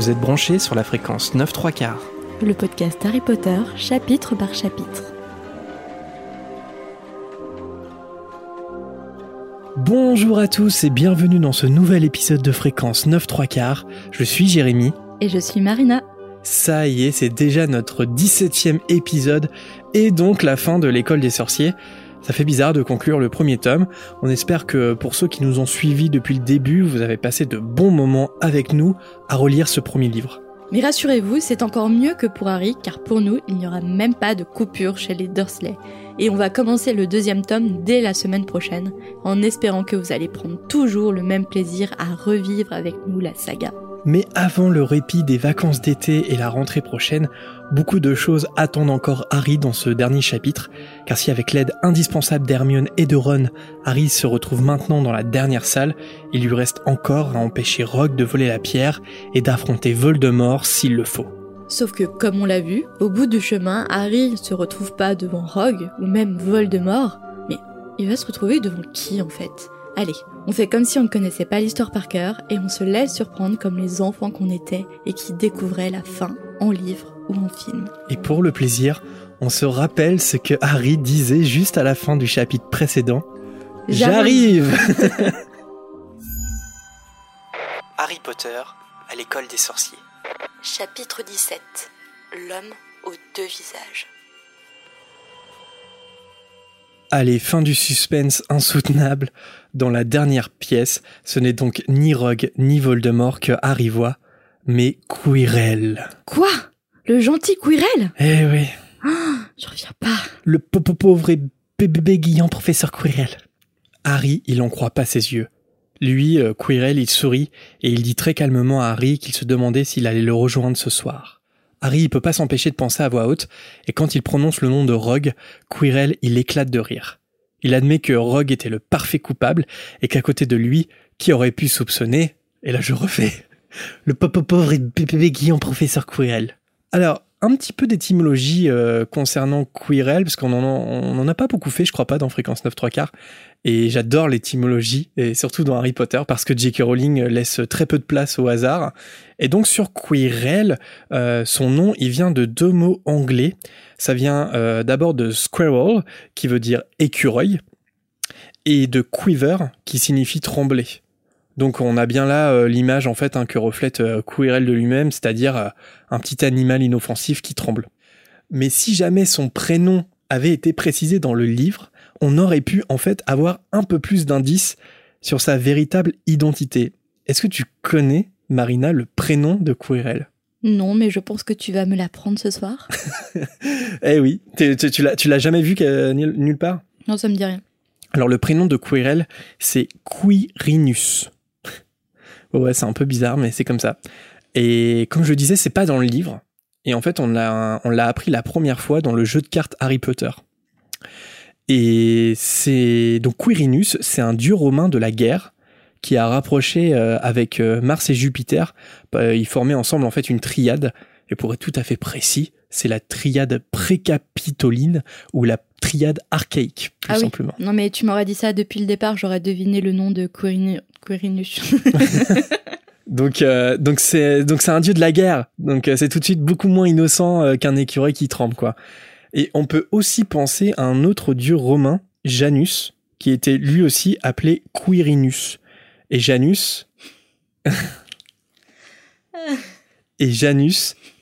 Vous êtes branchés sur la fréquence 9 3/4. Le podcast Harry Potter, chapitre par chapitre. Bonjour à tous et bienvenue dans ce nouvel épisode de fréquence 9 3/4. Je suis Jérémy. Et je suis Marina. Ça y est, c'est déjà notre 17e épisode et donc la fin de l'école des sorciers. Ça fait bizarre de conclure le premier tome. On espère que pour ceux qui nous ont suivis depuis le début, vous avez passé de bons moments avec nous à relire ce premier livre. Mais rassurez-vous, c'est encore mieux que pour Harry, car pour nous, il n'y aura même pas de coupure chez les Dursley. Et on va commencer le deuxième tome dès la semaine prochaine, en espérant que vous allez prendre toujours le même plaisir à revivre avec nous la saga. Mais avant le répit des vacances d'été et la rentrée prochaine, beaucoup de choses attendent encore Harry dans ce dernier chapitre, car si avec l'aide indispensable d'Hermione et de Ron, Harry se retrouve maintenant dans la dernière salle, il lui reste encore à empêcher Rogue de voler la pierre et d'affronter Voldemort s'il le faut. Sauf que, comme on l'a vu, au bout du chemin, Harry ne se retrouve pas devant Rogue ou même Voldemort, mais il va se retrouver devant qui en fait ? Allez, on fait comme si on ne connaissait pas l'histoire par cœur et on se laisse surprendre comme les enfants qu'on était et qui découvraient la fin en livre ou en film. Et pour le plaisir, on se rappelle ce que Harry disait juste à la fin du chapitre précédent. J'arrive. Harry Potter à l'école des sorciers. Chapitre 17. L'homme aux deux visages. Allez, fin du suspense insoutenable. Dans la dernière pièce, ce n'est donc ni Rogue ni Voldemort que Harry voit, mais Quirrell. Quoi ? Le gentil Quirrell ? Eh oui. Ah, je reviens pas. Le pauvre et béguillant professeur Quirrell. Harry, il en croit pas ses yeux. Lui, Quirrell, il sourit et il dit très calmement à Harry qu'il se demandait s'il allait le rejoindre ce soir. Harry, il peut pas s'empêcher de penser à voix haute, et quand il prononce le nom de Rogue, Quirrell, il éclate de rire. Il admet que Rogue était le parfait coupable, et qu'à côté de lui, qui aurait pu soupçonner, et là je refais, le pauvre et béguillant professeur Quirrell. Alors, un petit peu d'étymologie concernant Quirrell, parce qu'on n'en a pas beaucoup fait, je crois pas, dans Fréquence 9 3/4, et j'adore l'étymologie, et surtout dans Harry Potter, parce que J.K. Rowling laisse très peu de place au hasard. Et donc sur Quirrell, son nom, il vient de deux mots anglais. Ça vient d'abord de squirrel, qui veut dire écureuil, et de quiver, qui signifie trembler. Donc on a bien là l'image en fait que reflète Quirrell de lui-même, c'est-à-dire un petit animal inoffensif qui tremble. Mais si jamais son prénom avait été précisé dans le livre, on aurait pu en fait avoir un peu plus d'indices sur sa véritable identité. Est-ce que tu connais, Marina, le prénom de Quirrell ? Non, mais je pense que tu vas me l'apprendre ce soir. Eh oui, tu l'as jamais vu nulle part ? Non, ça me dit rien. Alors le prénom de Quirrell, c'est Quirinus. Ouais, c'est un peu bizarre, mais c'est comme ça. Et comme je le disais, c'est pas dans le livre. Et en fait, on l'a appris la première fois dans le jeu de cartes Harry Potter. Et c'est donc Quirinus, c'est un dieu romain de la guerre qui a rapproché avec Mars et Jupiter. Ils formaient ensemble en fait une triade. Et pour être tout à fait précis, c'est la triade précapitoline ou la triade archaïque, simplement. Non, mais tu m'aurais dit ça depuis le départ, j'aurais deviné le nom de Quirinus. donc c'est un dieu de la guerre. Donc c'est tout de suite beaucoup moins innocent qu'un écureuil qui tremble, quoi. Et on peut aussi penser à un autre dieu romain, Janus, qui était lui aussi appelé Quirinus. Et Janus,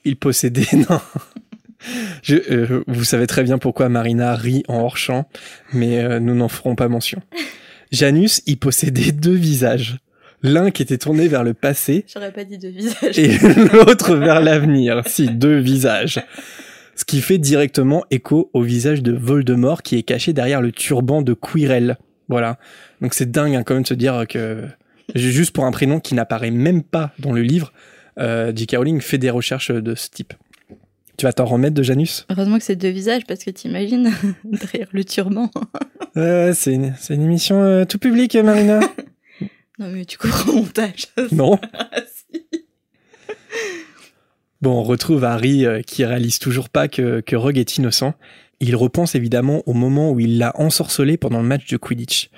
il possédait... Non. Vous savez très bien pourquoi Marina rit en hors-champ, mais nous n'en ferons pas mention. Janus, il possédait deux visages. L'un qui était tourné vers le passé... J'aurais pas dit deux visages. Et l'autre vers l'avenir. Si, deux visages. Ce qui fait directement écho au visage de Voldemort qui est caché derrière le turban de Quirrell. Voilà. Donc c'est dingue quand même de se dire que... Juste pour un prénom qui n'apparaît même pas dans le livre, J.K. Rowling fait des recherches de ce type. Tu vas t'en remettre de Janus ? Heureusement que c'est deux visages, parce que t'imagines, derrière le turban. C'est une émission tout public, Marina. Non, mais tu cours au montage. Non. Si. Bon, on retrouve Harry qui réalise toujours pas que Rogue est innocent. Il repense évidemment au moment où il l'a ensorcelé pendant le match de Quidditch.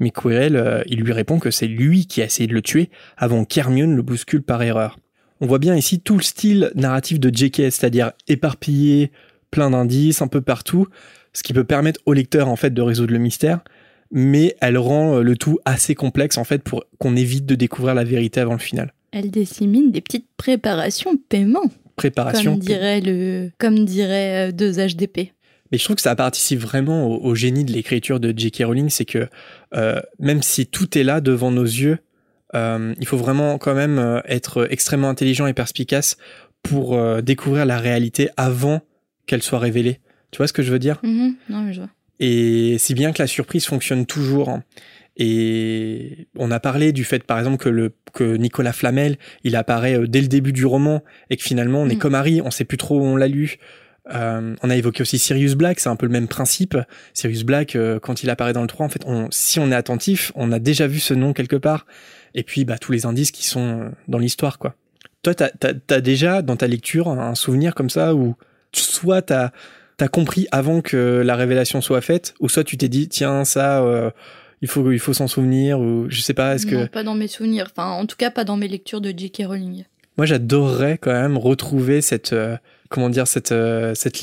Mais Quirrell, il lui répond que c'est lui qui a essayé de le tuer avant qu'Hermione le bouscule par erreur. on voit bien ici tout le style narratif de J.K., c'est-à-dire éparpillé, plein d'indices, un peu partout, ce qui peut permettre au lecteur en fait de résoudre le mystère, mais elle rend le tout assez complexe en fait pour qu'on évite de découvrir la vérité avant le final. Elle dissémine des petites préparations paiement. Comme dirait 2HDP. Mais je trouve que ça participe vraiment au génie de l'écriture de J.K. Rowling, c'est que même si tout est là devant nos yeux, il faut vraiment quand même être extrêmement intelligent et perspicace pour découvrir la réalité avant qu'elle soit révélée. Tu vois ce que je veux dire ? Mmh, non, mais je vois. Et si bien que la surprise fonctionne toujours. Hein. Et on a parlé du fait, par exemple, que Nicolas Flamel, il apparaît dès le début du roman et que finalement, on est comme Harry, on sait plus trop où on l'a lu. On a évoqué aussi Sirius Black, c'est un peu le même principe. Sirius Black, quand il apparaît dans le 3, en fait, si on est attentif, on a déjà vu ce nom quelque part. Et puis, bah, tous les indices qui sont dans l'histoire, quoi. Toi, t'as déjà, dans ta lecture, un souvenir comme ça où soit t'as compris avant que la révélation soit faite, ou soit tu t'es dit, tiens, ça, il faut s'en souvenir, ou je sais pas, est-ce que... Non, pas dans mes souvenirs. Enfin, en tout cas, pas dans mes lectures de J.K. Rowling. Moi, j'adorerais quand même retrouver cette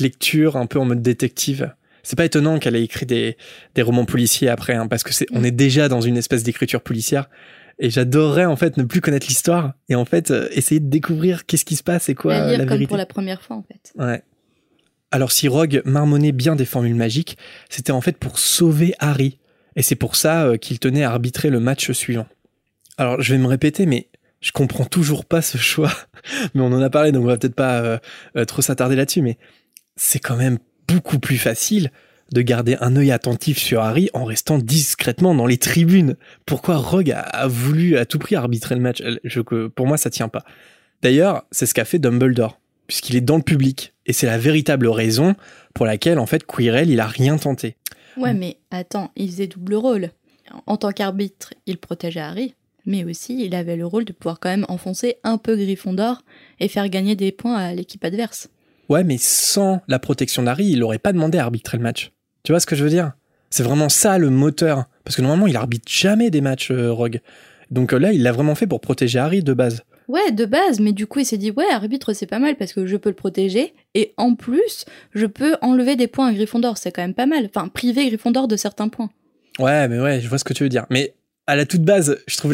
lecture un peu en mode détective. C'est pas étonnant qu'elle ait écrit des romans policiers après, hein, parce que on est déjà dans une espèce d'écriture policière. Et j'adorerais, en fait, ne plus connaître l'histoire et, en fait, essayer de découvrir qu'est-ce qui se passe et quoi la vérité. Comme pour la première fois, en fait. Ouais. Alors, si Rogue marmonnait bien des formules magiques, c'était en fait pour sauver Harry. Et c'est pour ça qu'il tenait à arbitrer le match suivant. Alors, je vais me répéter, mais je comprends toujours pas ce choix. Mais on en a parlé, donc on va peut-être pas trop s'attarder là-dessus. Mais c'est quand même beaucoup plus facile de garder un œil attentif sur Harry en restant discrètement dans les tribunes. Pourquoi Rogue a voulu à tout prix arbitrer le match ? Pour moi, ça tient pas. D'ailleurs, c'est ce qu'a fait Dumbledore, puisqu'il est dans le public. Et c'est la véritable raison pour laquelle, en fait, Quirrell, il a rien tenté. Ouais, mais attends, il faisait double rôle. En tant qu'arbitre, il protégeait Harry, mais aussi, il avait le rôle de pouvoir quand même enfoncer un peu Gryffondor et faire gagner des points à l'équipe adverse. Ouais, mais sans la protection d'Harry, il n'aurait pas demandé à arbitrer le match. Tu vois ce que je veux dire ? C'est vraiment ça le moteur. Parce que normalement, il arbitre jamais des matchs, Rogue. Donc là, il l'a vraiment fait pour protéger Harry de base. Ouais, de base, mais du coup, il s'est dit « Ouais, arbitre, c'est pas mal parce que je peux le protéger et en plus, je peux enlever des points à Gryffondor, c'est quand même pas mal. Enfin, priver Gryffondor de certains points. » Ouais, mais ouais, je vois ce que tu veux dire. Mais à la toute base, je trouve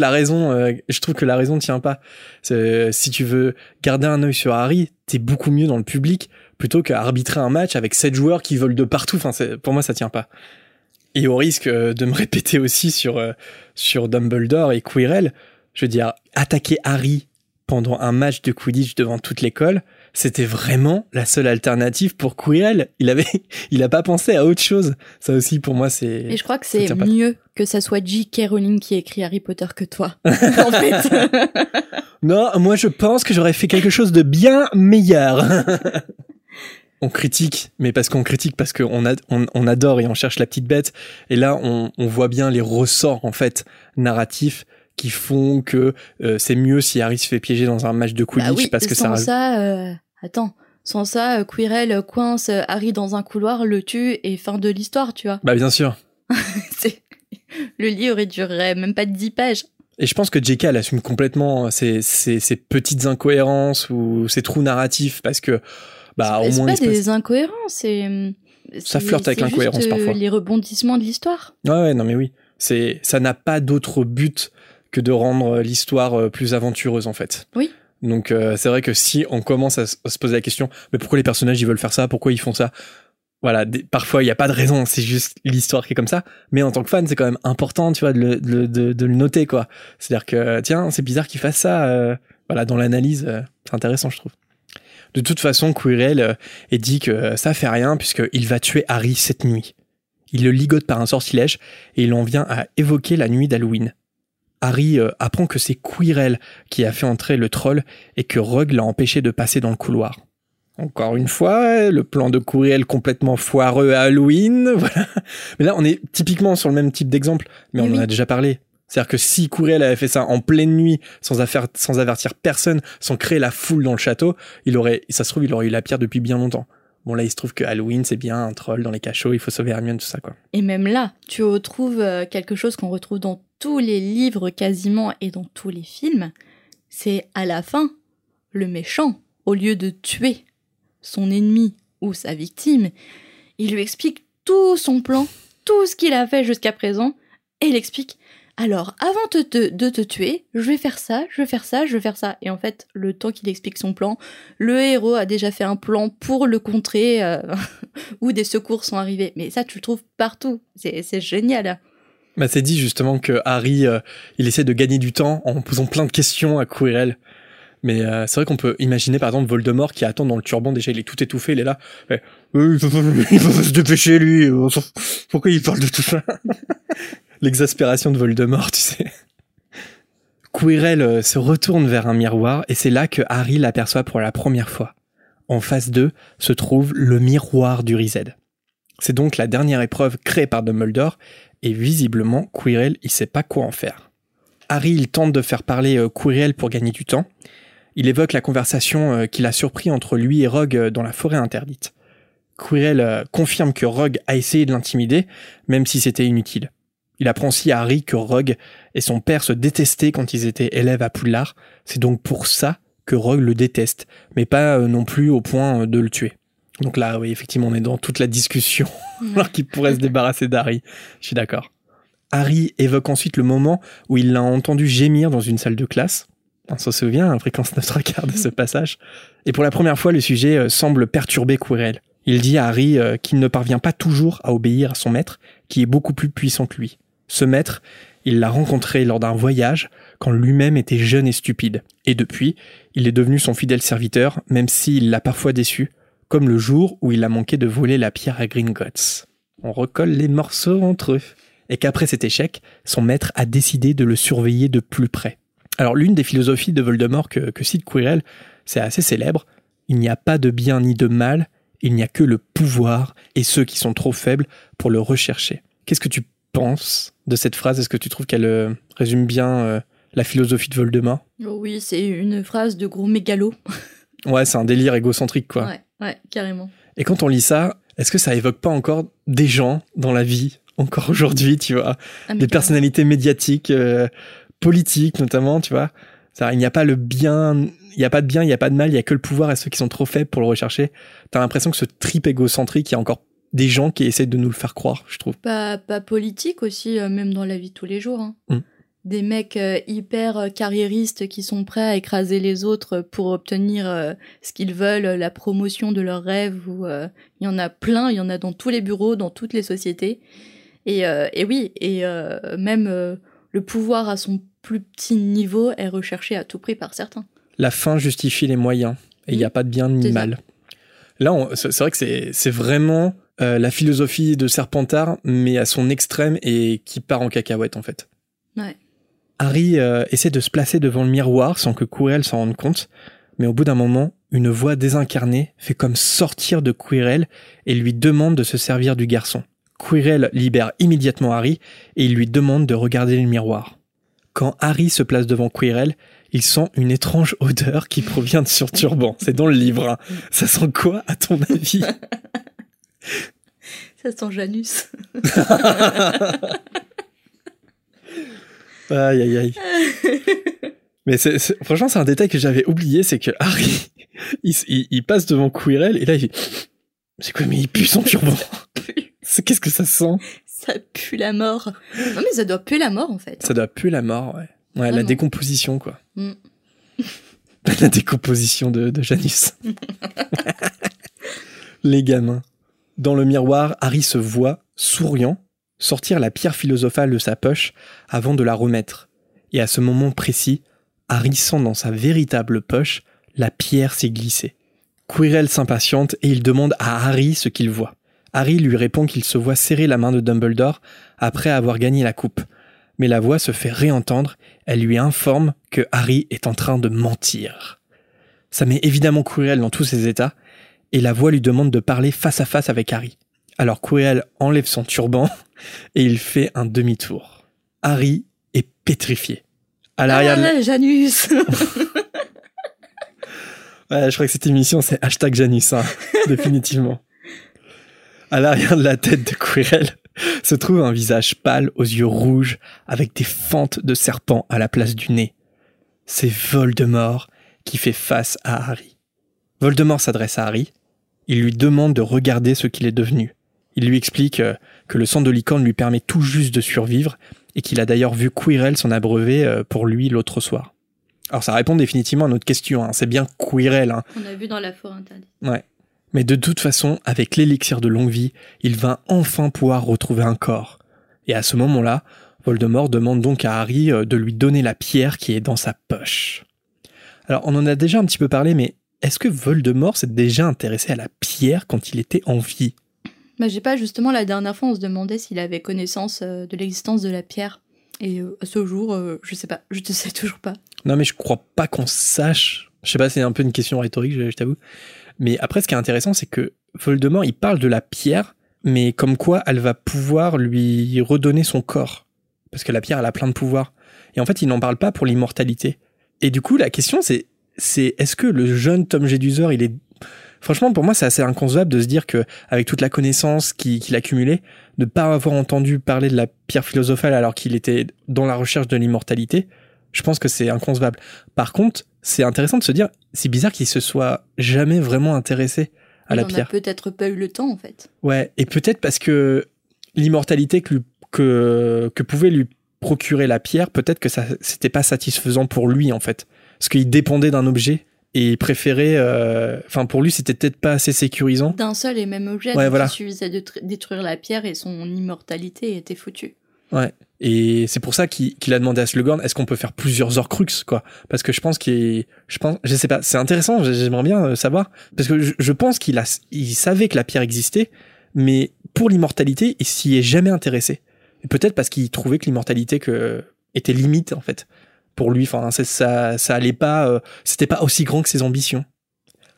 que la raison tient pas. Si tu veux garder un œil sur Harry, t'es beaucoup mieux dans le public plutôt qu'à arbitrer un match avec 7 joueurs qui volent de partout. Enfin, pour moi, ça tient pas. Et au risque de me répéter aussi sur Dumbledore et Quirrell, je veux dire, attaquer Harry pendant un match de Quidditch devant toute l'école, c'était vraiment la seule alternative pour Quirrell. Il a pas pensé à autre chose. Ça aussi, pour moi, c'est... Et je crois que c'est mieux que ça soit J.K. Rowling qui écrit Harry Potter que toi, en fait. Non, moi, je pense que j'aurais fait quelque chose de bien meilleur. On critique, mais parce qu'on critique, parce qu'on adore et on cherche la petite bête. Et là, on voit bien les ressorts, en fait, narratifs qui font que c'est mieux si Harry se fait piéger dans un match de Quidditch, bah oui, parce que sans ça, Quirrell coince Harry dans un couloir, le tue et fin de l'histoire, tu vois. Bah bien sûr. Le livre, il durerait même pas 10 pages. Et je pense que J.K. elle assume complètement ces petites incohérences ou ces trous narratifs parce que bah au moins c'est pas des incohérences, ça flirte avec l'incohérence parfois. Les rebondissements de l'histoire. Ouais, non mais oui, ça n'a pas d'autre but que de rendre l'histoire plus aventureuse, en fait. Oui. Donc, c'est vrai que si on commence à se poser la question « Mais pourquoi les personnages, ils veulent faire ça ? Pourquoi ils font ça ?» Voilà, parfois, il n'y a pas de raison, c'est juste l'histoire qui est comme ça. Mais en tant que fan, c'est quand même important, tu vois, de le noter, quoi. C'est-à-dire que, tiens, c'est bizarre qu'ils fassent ça. Voilà, dans l'analyse, c'est intéressant, je trouve. De toute façon, Quirrell est dit que ça fait rien, puisqu'il va tuer Harry cette nuit. Il le ligote par un sortilège, et il en vient à évoquer la nuit d'Halloween. Harry apprend que c'est Quirrell qui a fait entrer le troll et que Rogue l'a empêché de passer dans le couloir. Encore une fois, le plan de Quirrell complètement foireux à Halloween. Voilà. Mais là, on est typiquement sur le même type d'exemple, mais on en a déjà parlé. C'est-à-dire que si Quirrell avait fait ça en pleine nuit, sans avertir personne, sans créer la foule dans le château, il aurait eu la pierre depuis bien longtemps. Bon, là, il se trouve que Halloween, c'est bien un troll dans les cachots, il faut sauver Hermione, tout ça, quoi. Et même là, tu retrouves quelque chose qu'on retrouve dans tous les livres quasiment et dans tous les films, c'est à la fin, le méchant, au lieu de tuer son ennemi ou sa victime, il lui explique tout son plan, tout ce qu'il a fait jusqu'à présent, et il explique « Alors, avant de te tuer, je vais faire ça, je vais faire ça, je vais faire ça. » Et en fait, le temps qu'il explique son plan, le héros a déjà fait un plan pour le contrer, où des secours sont arrivés. Mais ça, tu le trouves partout. C'est génial. Bah, c'est dit justement que Harry, il essaie de gagner du temps en posant plein de questions à Quirrell. Mais c'est vrai qu'on peut imaginer, par exemple, Voldemort qui attend dans le turban. Déjà, il est tout étouffé, il est là. Mais, il faut se dépêcher, lui. Pourquoi il parle de tout ça? L'exaspération de Voldemort, tu sais. Quirrell se retourne vers un miroir et c'est là que Harry l'aperçoit pour la première fois. En face d'eux se trouve le miroir du Riséd. C'est donc la dernière épreuve créée par Dumbledore et visiblement, Quirrell, il sait pas quoi en faire. Harry, il tente de faire parler Quirrell pour gagner du temps. Il évoque la conversation qu'il a surpris entre lui et Rogue dans la forêt interdite. Quirrell confirme que Rogue a essayé de l'intimider, même si c'était inutile. Il apprend aussi à Harry que Rogue et son père se détestaient quand ils étaient élèves à Poudlard. C'est donc pour ça que Rogue le déteste, mais pas non plus au point de le tuer. Donc là, oui, effectivement, on est dans toute la discussion, alors qu'il pourrait se débarrasser d'Harry. Je suis d'accord. Harry évoque ensuite le moment où il l'a entendu gémir dans une salle de classe. On s'en souvient, à fréquence 9 3/4 de ce passage. Et pour la première fois, le sujet semble perturber Quirrell. Il dit à Harry qu'il ne parvient pas toujours à obéir à son maître, qui est beaucoup plus puissant que lui. Ce maître, il l'a rencontré lors d'un voyage quand lui-même était jeune et stupide. Et depuis, il est devenu son fidèle serviteur, même s'il l'a parfois déçu, comme le jour où il a manqué de voler la pierre à Gringotts. On recolle les morceaux entre eux. Et qu'après cet échec, son maître a décidé de le surveiller de plus près. Alors l'une des philosophies de Voldemort que cite Quirrell, c'est assez célèbre. Il n'y a pas de bien ni de mal, il n'y a que le pouvoir et ceux qui sont trop faibles pour le rechercher. Qu'est-ce que tu penses de cette phrase? Est-ce que tu trouves qu'elle résume bien la philosophie de Voldemort? Oui, c'est une phrase de gros mégalo. Ouais, c'est un délire égocentrique, quoi. Ouais, carrément. Et quand on lit ça, est-ce que ça évoque pas encore des gens dans la vie, encore aujourd'hui, tu vois? Ah, des personnalités médiatiques, politiques notamment, tu vois? Il n'y a pas le bien, il n'y a pas de bien, il n'y a pas de mal, il n'y a que le pouvoir et ceux qui sont trop faibles pour le rechercher. T'as l'impression que ce trip égocentrique, il y a encore des gens qui essaient de nous le faire croire, je trouve. Pas politique aussi, même dans la vie de tous les jours. Hein. Des mecs hyper carriéristes qui sont prêts à écraser les autres pour obtenir ce qu'ils veulent, la promotion de leurs rêves. Il y en a plein, il y en a dans tous les bureaux, dans toutes les sociétés. Et même le pouvoir à son plus petit niveau est recherché à tout prix par certains. La fin justifie les moyens, et il n'y a pas de bien ni de mal. Là, c'est vrai que c'est vraiment... la philosophie de Serpentard, mais à son extrême et qui part en cacahuète, en fait. Ouais. Harry essaie de se placer devant le miroir sans que Quirrell s'en rende compte, mais au bout d'un moment, une voix désincarnée fait comme sortir de Quirrell et lui demande de se servir du garçon. Quirrell libère immédiatement Harry et il lui demande de regarder le miroir. Quand Harry se place devant Quirrell, il sent une étrange odeur qui provient de son turban. C'est dans le livre, hein. Ça sent quoi, à ton avis? Ça sent Janus. Aïe, aïe, aïe. Mais franchement, c'est un détail que j'avais oublié, c'est que Harry, il passe devant Quirrell et là, il fait... C'est quoi, mais il pue son turban. Qu'est-ce que ça sent? Ça pue la mort. Non, mais ça doit puer la mort, en fait. Ça doit puer la mort, ouais. Ouais, vraiment. La décomposition, quoi. La décomposition de Janus. Les gamins. Dans le miroir, Harry se voit, souriant, sortir la pierre philosophale de sa poche avant de la remettre. Et à ce moment précis, Harry sent dans sa véritable poche, la pierre s'est glissée. Quirrell s'impatiente et il demande à Harry ce qu'il voit. Harry lui répond qu'il se voit serrer la main de Dumbledore après avoir gagné la coupe. Mais la voix se fait réentendre, elle lui informe que Harry est en train de mentir. Ça met évidemment Quirrell dans tous ses états, et la voix lui demande de parler face à face avec Harry. Alors Quirrell enlève son turban et il fait un demi-tour. Harry est pétrifié. À l'arrière de Janus. Ouais, je crois que cette émission, c'est #Janus, hein, définitivement. À l'arrière de la tête de Quirrell se trouve un visage pâle aux yeux rouges avec des fentes de serpent à la place du nez. C'est Voldemort qui fait face à Harry. Voldemort s'adresse à Harry. Il lui demande de regarder ce qu'il est devenu. Il lui explique que le sang de licorne lui permet tout juste de survivre et qu'il a d'ailleurs vu Quirrell s'en abreuver pour lui l'autre soir. Alors ça répond définitivement à notre question, hein. C'est bien Quirrell. Hein. On a vu dans la forêt interdite. Ouais. Mais de toute façon, avec l'élixir de longue vie, il va enfin pouvoir retrouver un corps. Et à ce moment-là, Voldemort demande donc à Harry de lui donner la pierre qui est dans sa poche. Alors on en a déjà un petit peu parlé, mais est-ce que Voldemort s'est déjà intéressé à la pierre quand il était en vie ? Bah, j'ai pas, justement, la dernière fois, on se demandait s'il avait connaissance de l'existence de la pierre. Et à ce jour, je sais pas, je ne sais toujours pas. Non, mais je crois pas qu'on sache. Je sais pas, c'est un peu une question rhétorique, je t'avoue. Mais après, ce qui est intéressant, c'est que Voldemort, il parle de la pierre, mais comme quoi elle va pouvoir lui redonner son corps. Parce que la pierre, elle a plein de pouvoirs. Et en fait, il n'en parle pas pour l'immortalité. Et du coup, la question, c'est est-ce que le jeune Tom Jedusor, il est... Franchement, pour moi, c'est assez inconcevable de se dire que, avec toute la connaissance qu'il accumulait, de pas avoir entendu parler de la pierre philosophale alors qu'il était dans la recherche de l'immortalité, je pense que c'est inconcevable. Par contre, c'est intéressant de se dire, c'est bizarre qu'il se soit jamais vraiment intéressé à la pierre. On a peut-être pas eu le temps, en fait. Ouais, et peut-être parce que l'immortalité que pouvait lui procurer la pierre, peut-être que ça, c'était pas satisfaisant pour lui, en fait. Parce qu'il dépendait d'un objet. Et il préférait... Enfin, pour lui, c'était peut-être pas assez sécurisant. D'un seul et même objet, ouais, voilà. Il suffisait de détruire la pierre et son immortalité était foutue. Ouais. Et c'est pour ça qu'il a demandé à Slughorn, est-ce qu'on peut faire plusieurs Horcruxes, quoi ? Parce que je pense qu'il... Je sais pas, c'est intéressant, j'aimerais bien savoir. Parce que je pense qu'il savait que la pierre existait, mais pour l'immortalité, il s'y est jamais intéressé. Et peut-être parce qu'il trouvait que l'immortalité était limite, en fait. Pour lui, enfin, ça allait pas, c'était pas aussi grand que ses ambitions.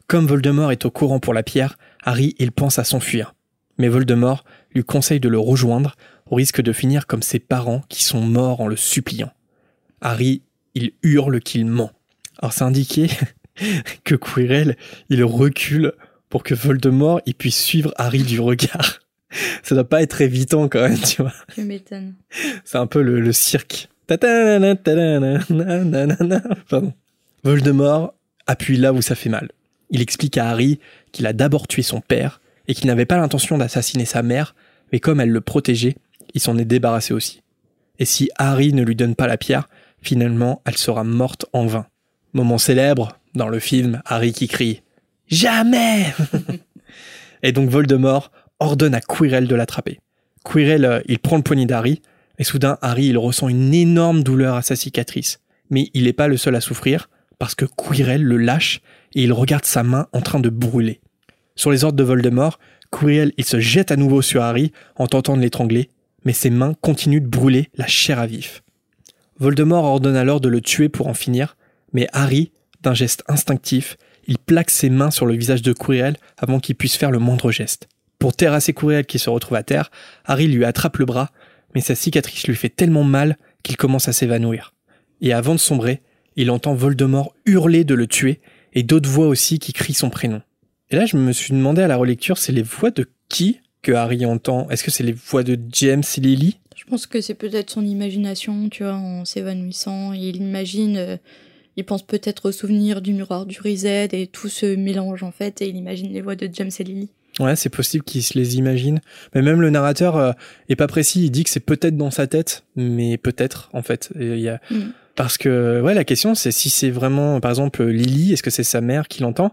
Comme Voldemort est au courant pour la pierre, Harry, il pense à s'enfuir. Mais Voldemort lui conseille de le rejoindre au risque de finir comme ses parents qui sont morts en le suppliant. Harry, il hurle qu'il ment. Alors, c'est indiqué que Quirrell, il recule pour que Voldemort, il puisse suivre Harry du regard. Ça doit pas être évitant quand même, tu vois. Je m'étonne. C'est un peu le cirque. Pardon. Voldemort appuie là où ça fait mal. Il explique à Harry qu'il a d'abord tué son père et qu'il n'avait pas l'intention d'assassiner sa mère, mais comme elle le protégeait, il s'en est débarrassé aussi. Et si Harry ne lui donne pas la pierre, finalement, elle sera morte en vain. Moment célèbre dans le film, Harry qui crie « Jamais !» Et donc Voldemort ordonne à Quirrell de l'attraper. Quirrell, il prend le poignet d'Harry. Et soudain, Harry, il ressent une énorme douleur à sa cicatrice. Mais il n'est pas le seul à souffrir, parce que Quirrell le lâche et il regarde sa main en train de brûler. Sur les ordres de Voldemort, Quirrell, il se jette à nouveau sur Harry en tentant de l'étrangler, mais ses mains continuent de brûler la chair à vif. Voldemort ordonne alors de le tuer pour en finir, mais Harry, d'un geste instinctif, il plaque ses mains sur le visage de Quirrell avant qu'il puisse faire le moindre geste. Pour terrasser Quirrell qui se retrouve à terre, Harry lui attrape le bras, mais sa cicatrice lui fait tellement mal qu'il commence à s'évanouir. Et avant de sombrer, il entend Voldemort hurler de le tuer et d'autres voix aussi qui crient son prénom. Et là, je me suis demandé à la relecture, c'est les voix de qui que Harry entend ? Est-ce que c'est les voix de James et Lily ? Je pense que c'est peut-être son imagination, tu vois, en s'évanouissant. Il imagine, il pense peut-être au souvenir du miroir du Riséd et tout se mélange en fait, et il imagine les voix de James et Lily. Ouais, c'est possible qu'il se les imagine. Mais même le narrateur est pas précis. Il dit que c'est peut-être dans sa tête, mais peut-être, en fait. Parce que, ouais, la question, c'est si c'est vraiment, par exemple, Lily, est-ce que c'est sa mère qui l'entend ?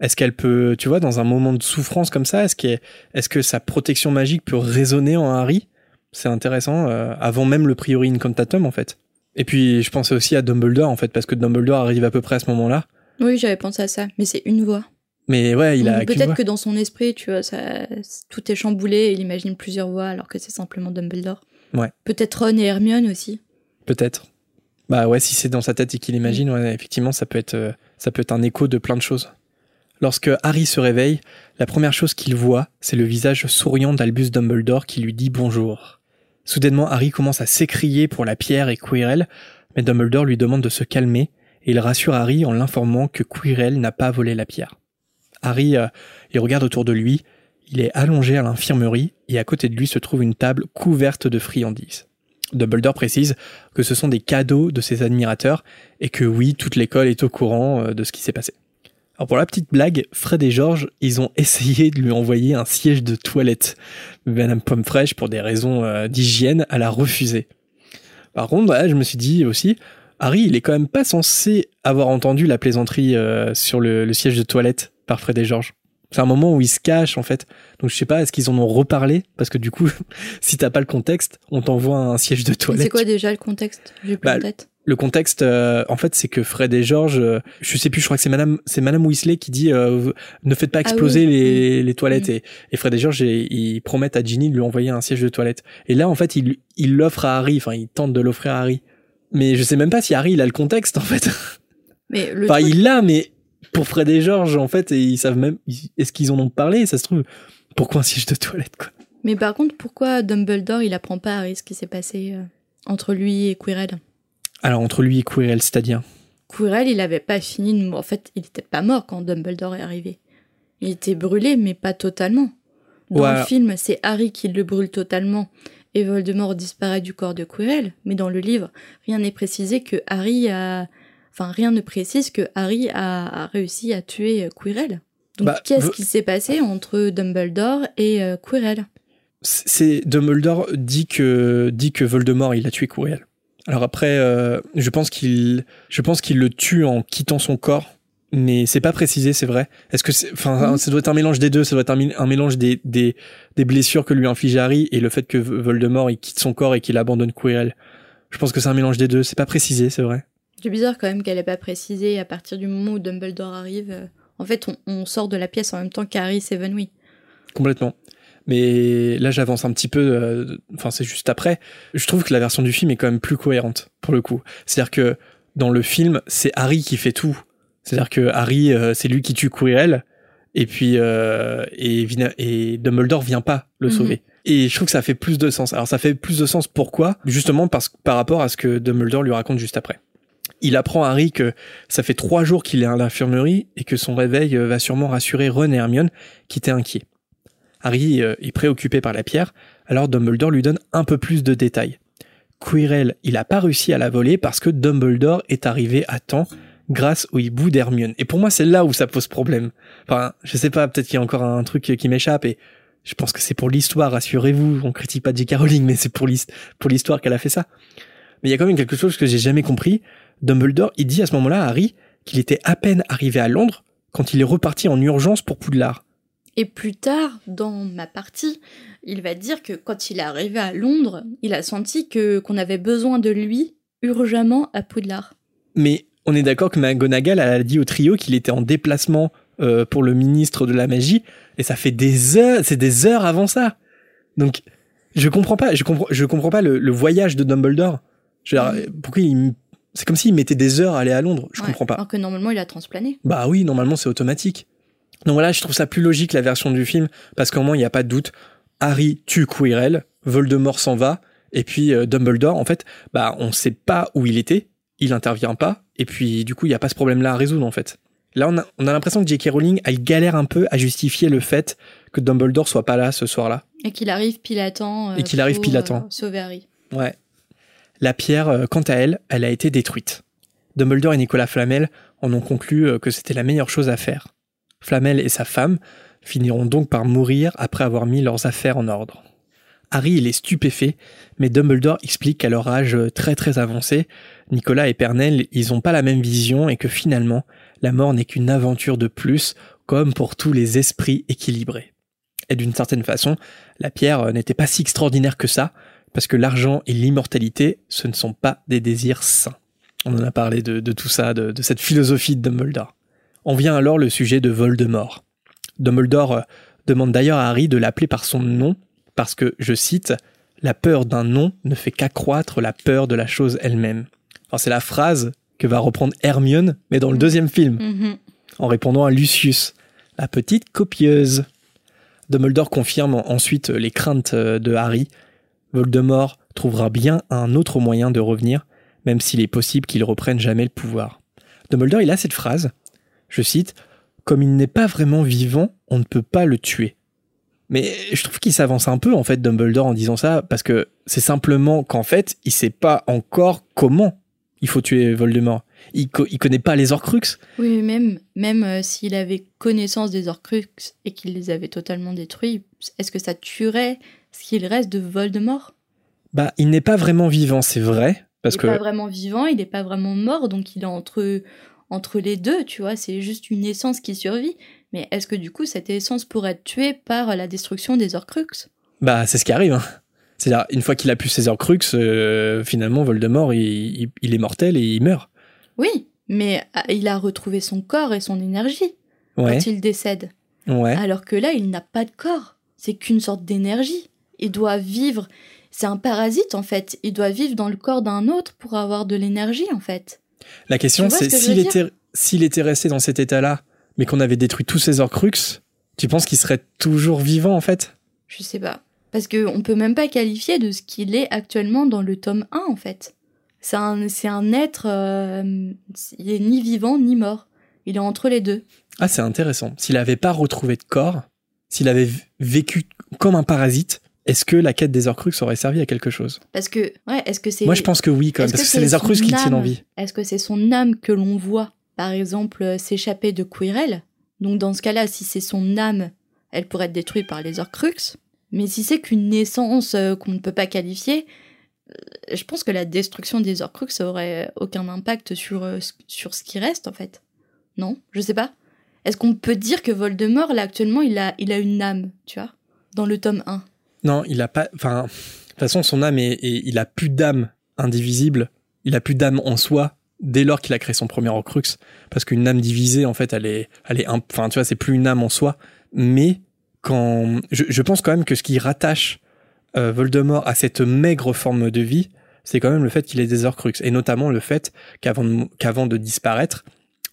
Est-ce qu'elle peut, tu vois, dans un moment de souffrance comme ça, est-ce que sa protection magique peut résonner en Harry ? C'est intéressant, avant même le priori incantatum, en fait. Et puis, je pensais aussi à Dumbledore, en fait, parce que Dumbledore arrive à peu près à ce moment-là. Oui, j'avais pensé à ça, mais c'est une voix. Mais ouais, il a peut-être que dans son esprit, tu vois, ça, tout est chamboulé et il imagine plusieurs voix alors que c'est simplement Dumbledore. Ouais. Peut-être Ron et Hermione aussi. Peut-être. Bah ouais, si c'est dans sa tête et qu'il imagine, ouais, effectivement, ça peut être un écho de plein de choses. Lorsque Harry se réveille, la première chose qu'il voit, c'est le visage souriant d'Albus Dumbledore qui lui dit bonjour. Soudainement, Harry commence à s'écrier pour la pierre et Quirrell, mais Dumbledore lui demande de se calmer et il rassure Harry en l'informant que Quirrell n'a pas volé la pierre. Harry, il regarde autour de lui, il est allongé à l'infirmerie et à côté de lui se trouve une table couverte de friandises. Dumbledore précise que ce sont des cadeaux de ses admirateurs et que oui, toute l'école est au courant de ce qui s'est passé. Alors pour la petite blague, Fred et George, ils ont essayé de lui envoyer un siège de toilette. Madame Pomfresh, pour des raisons d'hygiène, elle a refusé. Par contre, là, je me suis dit aussi, Harry, il est quand même pas censé avoir entendu la plaisanterie sur le siège de toilette par Fred et George. C'est un moment où ils se cachent, en fait. Donc, je sais pas, est-ce qu'ils en ont reparlé? Parce que du coup, si t'as pas le contexte, on t'envoie un siège de toilette. C'est quoi déjà le contexte? J'ai plus en tête. Le contexte, en fait, c'est que Fred et George, je sais plus, je crois que c'est Madame Weasley qui dit ne faites pas exploser les toilettes. Mmh. Et Fred et George, ils promettent à Ginny de lui envoyer un siège de toilette. Et là, en fait, il l'offre à Harry. Enfin, il tente de l'offrir à Harry. Mais je sais même pas si Harry, il a le contexte, en fait. Mais le enfin, il l'a, mais... Pour Fred et George, en fait, et ils savent même... Est-ce qu'ils en ont parlé? Ça se trouve, pourquoi un siège de toilette, quoi? Mais par contre, pourquoi Dumbledore, il apprend pas à ce qui s'est passé entre lui et Quirrell? Alors, entre lui et Quirrell, c'est-à-dire? Quirrell, il avait pas fini de... En fait, il était pas mort quand Dumbledore est arrivé. Il était brûlé, mais pas totalement. Dans le film, c'est Harry qui le brûle totalement et Voldemort disparaît du corps de Quirrell. Mais dans le livre, rien n'est précisé que Harry a... Enfin, rien ne précise que Harry a réussi à tuer Quirrell. Donc, qu'est-ce qui s'est passé entre Dumbledore et Quirrell? Dumbledore dit que Voldemort, il a tué Quirrell. Alors après, je pense qu'il le tue en quittant son corps, mais c'est pas précisé, c'est vrai. Est-ce que ça doit être un mélange des deux, ça doit être un mélange des blessures que lui inflige Harry et le fait que Voldemort, il quitte son corps et qu'il abandonne Quirrell. Je pense que c'est un mélange des deux, c'est pas précisé, c'est vrai. C'est bizarre quand même qu'elle n'ait pas précisé à partir du moment où Dumbledore arrive. En fait, on sort de la pièce en même temps qu'Harry s'évanouit. Complètement. Mais là, j'avance un petit peu. C'est juste après. Je trouve que la version du film est quand même plus cohérente, pour le coup. C'est-à-dire que dans le film, c'est Harry qui fait tout. C'est-à-dire que Harry, c'est lui qui tue Quirrell. Et puis, et Dumbledore vient pas le sauver. Et je trouve que ça fait plus de sens. Alors, ça fait plus de sens pourquoi? Justement, par rapport à ce que Dumbledore lui raconte juste après. Il apprend à Harry que ça fait 3 jours qu'il est à l'infirmerie et que son réveil va sûrement rassurer Ron et Hermione, qui étaient inquiets. Harry est préoccupé par la pierre, alors Dumbledore lui donne un peu plus de détails. Quirrell, il n'a pas réussi à la voler parce que Dumbledore est arrivé à temps grâce au hibou d'Hermione. Et pour moi, c'est là où ça pose problème. Enfin, je sais pas, peut-être qu'il y a encore un truc qui m'échappe et je pense que c'est pour l'histoire, rassurez-vous, on critique pas J.K. Rowling, mais c'est pour l'histoire qu'elle a fait ça. Mais il y a quand même quelque chose que j'ai jamais compris. Dumbledore, il dit à ce moment-là à Harry qu'il était à peine arrivé à Londres quand il est reparti en urgence pour Poudlard. Et plus tard, dans ma partie, il va dire que quand il est arrivé à Londres, il a senti qu'on avait besoin de lui urgemment à Poudlard. Mais on est d'accord que McGonagall a dit au trio qu'il était en déplacement pour le ministre de la magie, et ça fait des heures, c'est des heures avant ça. Donc, je comprends pas le voyage de Dumbledore. Pourquoi c'est comme s'il mettait des heures à aller à Londres, comprends pas. Alors que normalement, il a transplané. Bah oui, normalement, c'est automatique. Donc voilà, je trouve ça plus logique, la version du film, parce qu'au moins, il n'y a pas de doute. Harry tue Quirrell, Voldemort s'en va, et puis Dumbledore, en fait, on ne sait pas où il était, il n'intervient pas, et puis du coup, il n'y a pas ce problème-là à résoudre, en fait. Là, on a l'impression que J.K. Rowling, elle galère un peu à justifier le fait que Dumbledore soit pas là ce soir-là. Et qu'il arrive pile à temps pour sauver Harry. Ouais. La pierre, quant à elle, elle a été détruite. Dumbledore et Nicolas Flamel en ont conclu que c'était la meilleure chose à faire. Flamel et sa femme finiront donc par mourir après avoir mis leurs affaires en ordre. Harry, il est stupéfait, mais Dumbledore explique qu'à leur âge très très avancé, Nicolas et Pernell, ils n'ont pas la même vision et que finalement, la mort n'est qu'une aventure de plus, comme pour tous les esprits équilibrés. Et d'une certaine façon, la pierre n'était pas si extraordinaire que ça, parce que l'argent et l'immortalité, ce ne sont pas des désirs sains. On en a parlé de tout ça, de cette philosophie de Dumbledore. On vient alors le sujet de Voldemort. Dumbledore demande d'ailleurs à Harry de l'appeler par son nom, parce que, je cite, « La peur d'un nom ne fait qu'accroître la peur de la chose elle-même ». Alors c'est la phrase que va reprendre Hermione, mais dans le deuxième film, en répondant à Lucius, « La petite copieuse ». Dumbledore confirme ensuite les craintes de Harry. Voldemort trouvera bien un autre moyen de revenir, même s'il est possible qu'il reprenne jamais le pouvoir. Dumbledore, il a cette phrase, je cite, « Comme il n'est pas vraiment vivant, on ne peut pas le tuer. » Mais je trouve qu'il s'avance un peu, en fait, Dumbledore, en disant ça, parce que c'est simplement qu'en fait, il sait pas encore comment il faut tuer Voldemort. Il connaît pas les Horcruxes. Oui, mais même s'il avait connaissance des Horcruxes et qu'il les avait totalement détruits, est-ce que ça tuerait ce qu'il reste de Voldemort ? Bah, il n'est pas vraiment vivant, c'est vrai. Parce qu'il n'est pas vraiment vivant, il n'est pas vraiment mort, donc il est entre les deux, tu vois. C'est juste une essence qui survit. Mais est-ce que du coup, cette essence pourrait être tuée par la destruction des Horcruxes ? Bah, c'est ce qui arrive, hein. C'est-à-dire, une fois qu'il a pu ses Horcruxes, finalement, Voldemort, il est mortel et il meurt. Oui, mais il a retrouvé son corps et son énergie quand il décède. Ouais. Alors que là, il n'a pas de corps. C'est qu'une sorte d'énergie. Il doit vivre... C'est un parasite, en fait. Il doit vivre dans le corps d'un autre pour avoir de l'énergie, en fait. La question, c'est s'il était resté dans cet état-là, mais qu'on avait détruit tous ses Horcruxes, tu penses qu'il serait toujours vivant, en fait ? Je sais pas. Parce qu'on ne peut même pas qualifier de ce qu'il est actuellement dans le tome 1, en fait. C'est un être... il est ni vivant, ni mort. Il est entre les deux. Ah, c'est intéressant. S'il n'avait pas retrouvé de corps, s'il avait vécu comme un parasite... Est-ce que la quête des Horcruxes aurait servi à quelque chose ? Parce que, ouais, est-ce que c'est... Moi, je pense que oui, quand même, parce que c'est les Horcruxes qui tiennent en vie. Est-ce que c'est son âme que l'on voit, par exemple, s'échapper de Quirrell ? Donc, dans ce cas-là, si c'est son âme, elle pourrait être détruite par les Horcruxes. Mais si c'est qu'une naissance qu'on ne peut pas qualifier, je pense que la destruction des Horcruxes aurait aucun impact sur ce qui reste, en fait. Non ? Je sais pas. Est-ce qu'on peut dire que Voldemort, là, actuellement, il a une âme, tu vois, dans le tome 1 ? Non, il a pas. Enfin, de toute façon, son âme il a plus d'âme indivisible. Il a plus d'âme en soi dès lors qu'il a créé son premier Horcrux, parce qu'une âme divisée, en fait, elle est. Enfin, tu vois, c'est plus une âme en soi. Mais quand je pense quand même que ce qui rattache Voldemort à cette maigre forme de vie, c'est quand même le fait qu'il ait des Horcrux, et notamment le fait qu'avant de disparaître,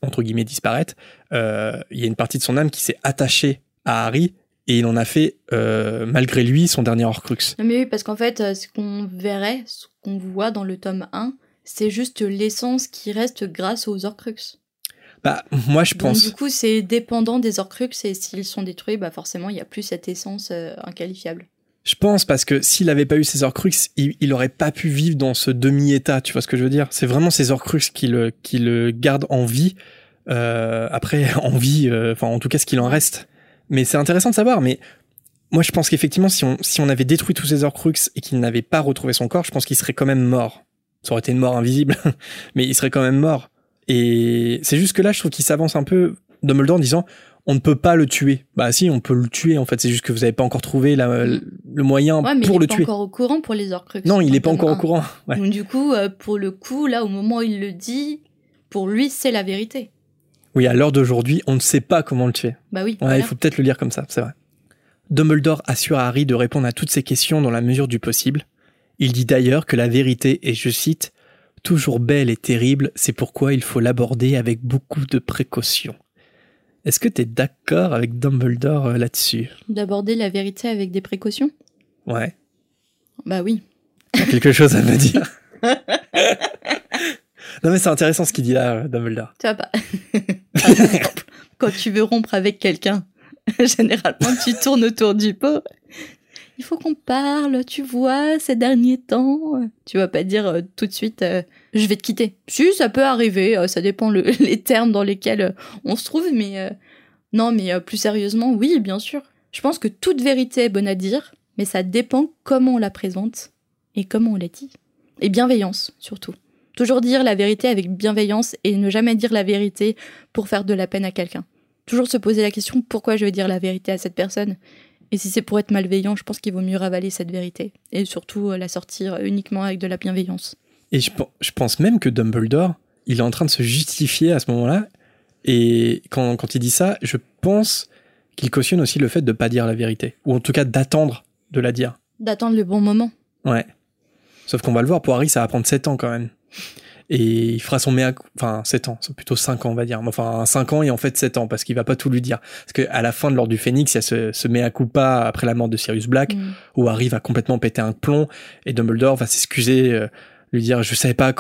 entre guillemets disparaître, il y a une partie de son âme qui s'est attachée à Harry. Et il en a fait, malgré lui, son dernier Horcrux. Non mais oui, parce qu'en fait, ce qu'on verrait, ce qu'on voit dans le tome 1, c'est juste l'essence qui reste grâce aux Horcrux. Bah, moi, je pense... Donc, du coup, c'est dépendant des Horcrux, et s'ils sont détruits, bah forcément, il n'y a plus cette essence inqualifiable. Je pense, parce que s'il n'avait pas eu ces Horcrux, il n'aurait pas pu vivre dans ce demi-état, tu vois ce que je veux dire ? C'est vraiment ces Horcrux qui le gardent en vie, en tout cas, ce qu'il en reste. Mais c'est intéressant de savoir, mais moi je pense qu'effectivement si on avait détruit tous ces Horcruxes et qu'il n'avait pas retrouvé son corps, je pense qu'il serait quand même mort. Ça aurait été une mort invisible, mais il serait quand même mort. Et c'est juste que là je trouve qu'il s'avance un peu, Dumbledore, en disant on ne peut pas le tuer. Bah si, on peut le tuer en fait, c'est juste que vous n'avez pas encore trouvé le moyen pour le tuer. Ouais, mais il n'est pas encore au courant pour les Horcruxes. Non, il n'est pas encore au courant. Ouais. Donc du coup, pour le coup, là au moment où il le dit, pour lui c'est la vérité. Oui, à l'heure d'aujourd'hui, on ne sait pas comment le tuer. Bah oui. Ouais, voilà. Il faut peut-être le lire comme ça, c'est vrai. Dumbledore assure à Harry de répondre à toutes ces questions dans la mesure du possible. Il dit d'ailleurs que la vérité est, je cite, « toujours belle et terrible, c'est pourquoi il faut l'aborder avec beaucoup de précaution ». Est-ce que t'es d'accord avec Dumbledore là-dessus ? D'aborder la vérité avec des précautions ? Ouais. Bah oui. T'as quelque chose à me dire ? Non mais c'est intéressant ce qu'il dit là, Dumbledore. Tu vois pas. Quand tu veux rompre avec quelqu'un, généralement tu tournes autour du pot. Il faut qu'on parle, tu vois, ces derniers temps. Tu vas pas dire tout de suite je vais te quitter. Si, ça peut arriver, ça dépend les termes dans lesquels on se trouve, mais non, mais plus sérieusement, oui, bien sûr. Je pense que toute vérité est bonne à dire, mais ça dépend comment on la présente et comment on la dit. Et bienveillance surtout. Toujours dire la vérité avec bienveillance et ne jamais dire la vérité pour faire de la peine à quelqu'un. Toujours se poser la question pourquoi je vais dire la vérité à cette personne. Et si c'est pour être malveillant, je pense qu'il vaut mieux ravaler cette vérité. Et surtout la sortir uniquement avec de la bienveillance. Et je pense même que Dumbledore, il est en train de se justifier à ce moment-là. Et quand il dit ça, je pense qu'il cautionne aussi le fait de ne pas dire la vérité. Ou en tout cas d'attendre de la dire. D'attendre le bon moment. Ouais. Sauf qu'on va le voir, pour Harry, ça va prendre 7 ans quand même. Et il fera son mea culpa, enfin 7 ans, c'est plutôt 5 ans on va dire, enfin 5 ans et en fait 7 ans parce qu'il va pas tout lui dire, parce qu'à la fin de l'Ordre du Phénix il y a ce mea culpa après la mort de Sirius Black où Harry va complètement péter un plomb et Dumbledore va s'excuser, lui dire je savais pas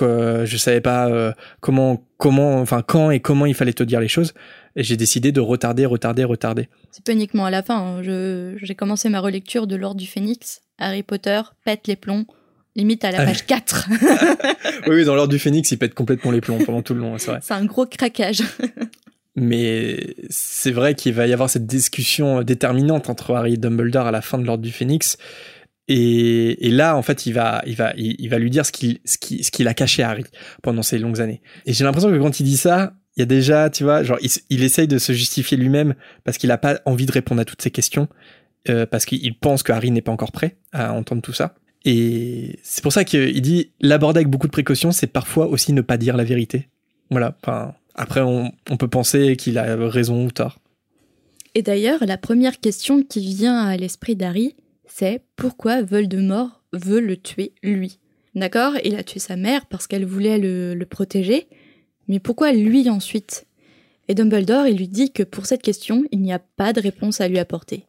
comment, enfin quand et comment il fallait te dire les choses, Et j'ai décidé de retarder. C'est pas uniquement à la fin. Hein. J'ai commencé ma relecture de l'Ordre du Phénix. Harry Potter pète les plombs, limite à la page 4. Oui, dans l'Ordre du Phénix, il pète complètement les plombs pendant tout le long, c'est vrai. C'est un gros craquage. Mais c'est vrai qu'il va y avoir cette discussion déterminante entre Harry et Dumbledore à la fin de l'Ordre du Phénix. Et là, en fait, il va lui dire ce qu'il a caché à Harry pendant ces longues années. Et j'ai l'impression que quand il dit ça, il y a déjà, tu vois, genre, il essaye de se justifier lui-même parce qu'il a pas envie de répondre à toutes ces questions, parce qu'il pense que Harry n'est pas encore prêt à entendre tout ça. Et c'est pour ça qu'il dit l'aborder avec beaucoup de précaution, c'est parfois aussi ne pas dire la vérité. Voilà. Enfin, après, on peut penser qu'il a raison ou tort. Et d'ailleurs, la première question qui vient à l'esprit d'Harry, c'est pourquoi Voldemort veut le tuer, lui. D'accord, il a tué sa mère parce qu'elle voulait le protéger, mais pourquoi lui ensuite ? Et Dumbledore, il lui dit que pour cette question, il n'y a pas de réponse à lui apporter.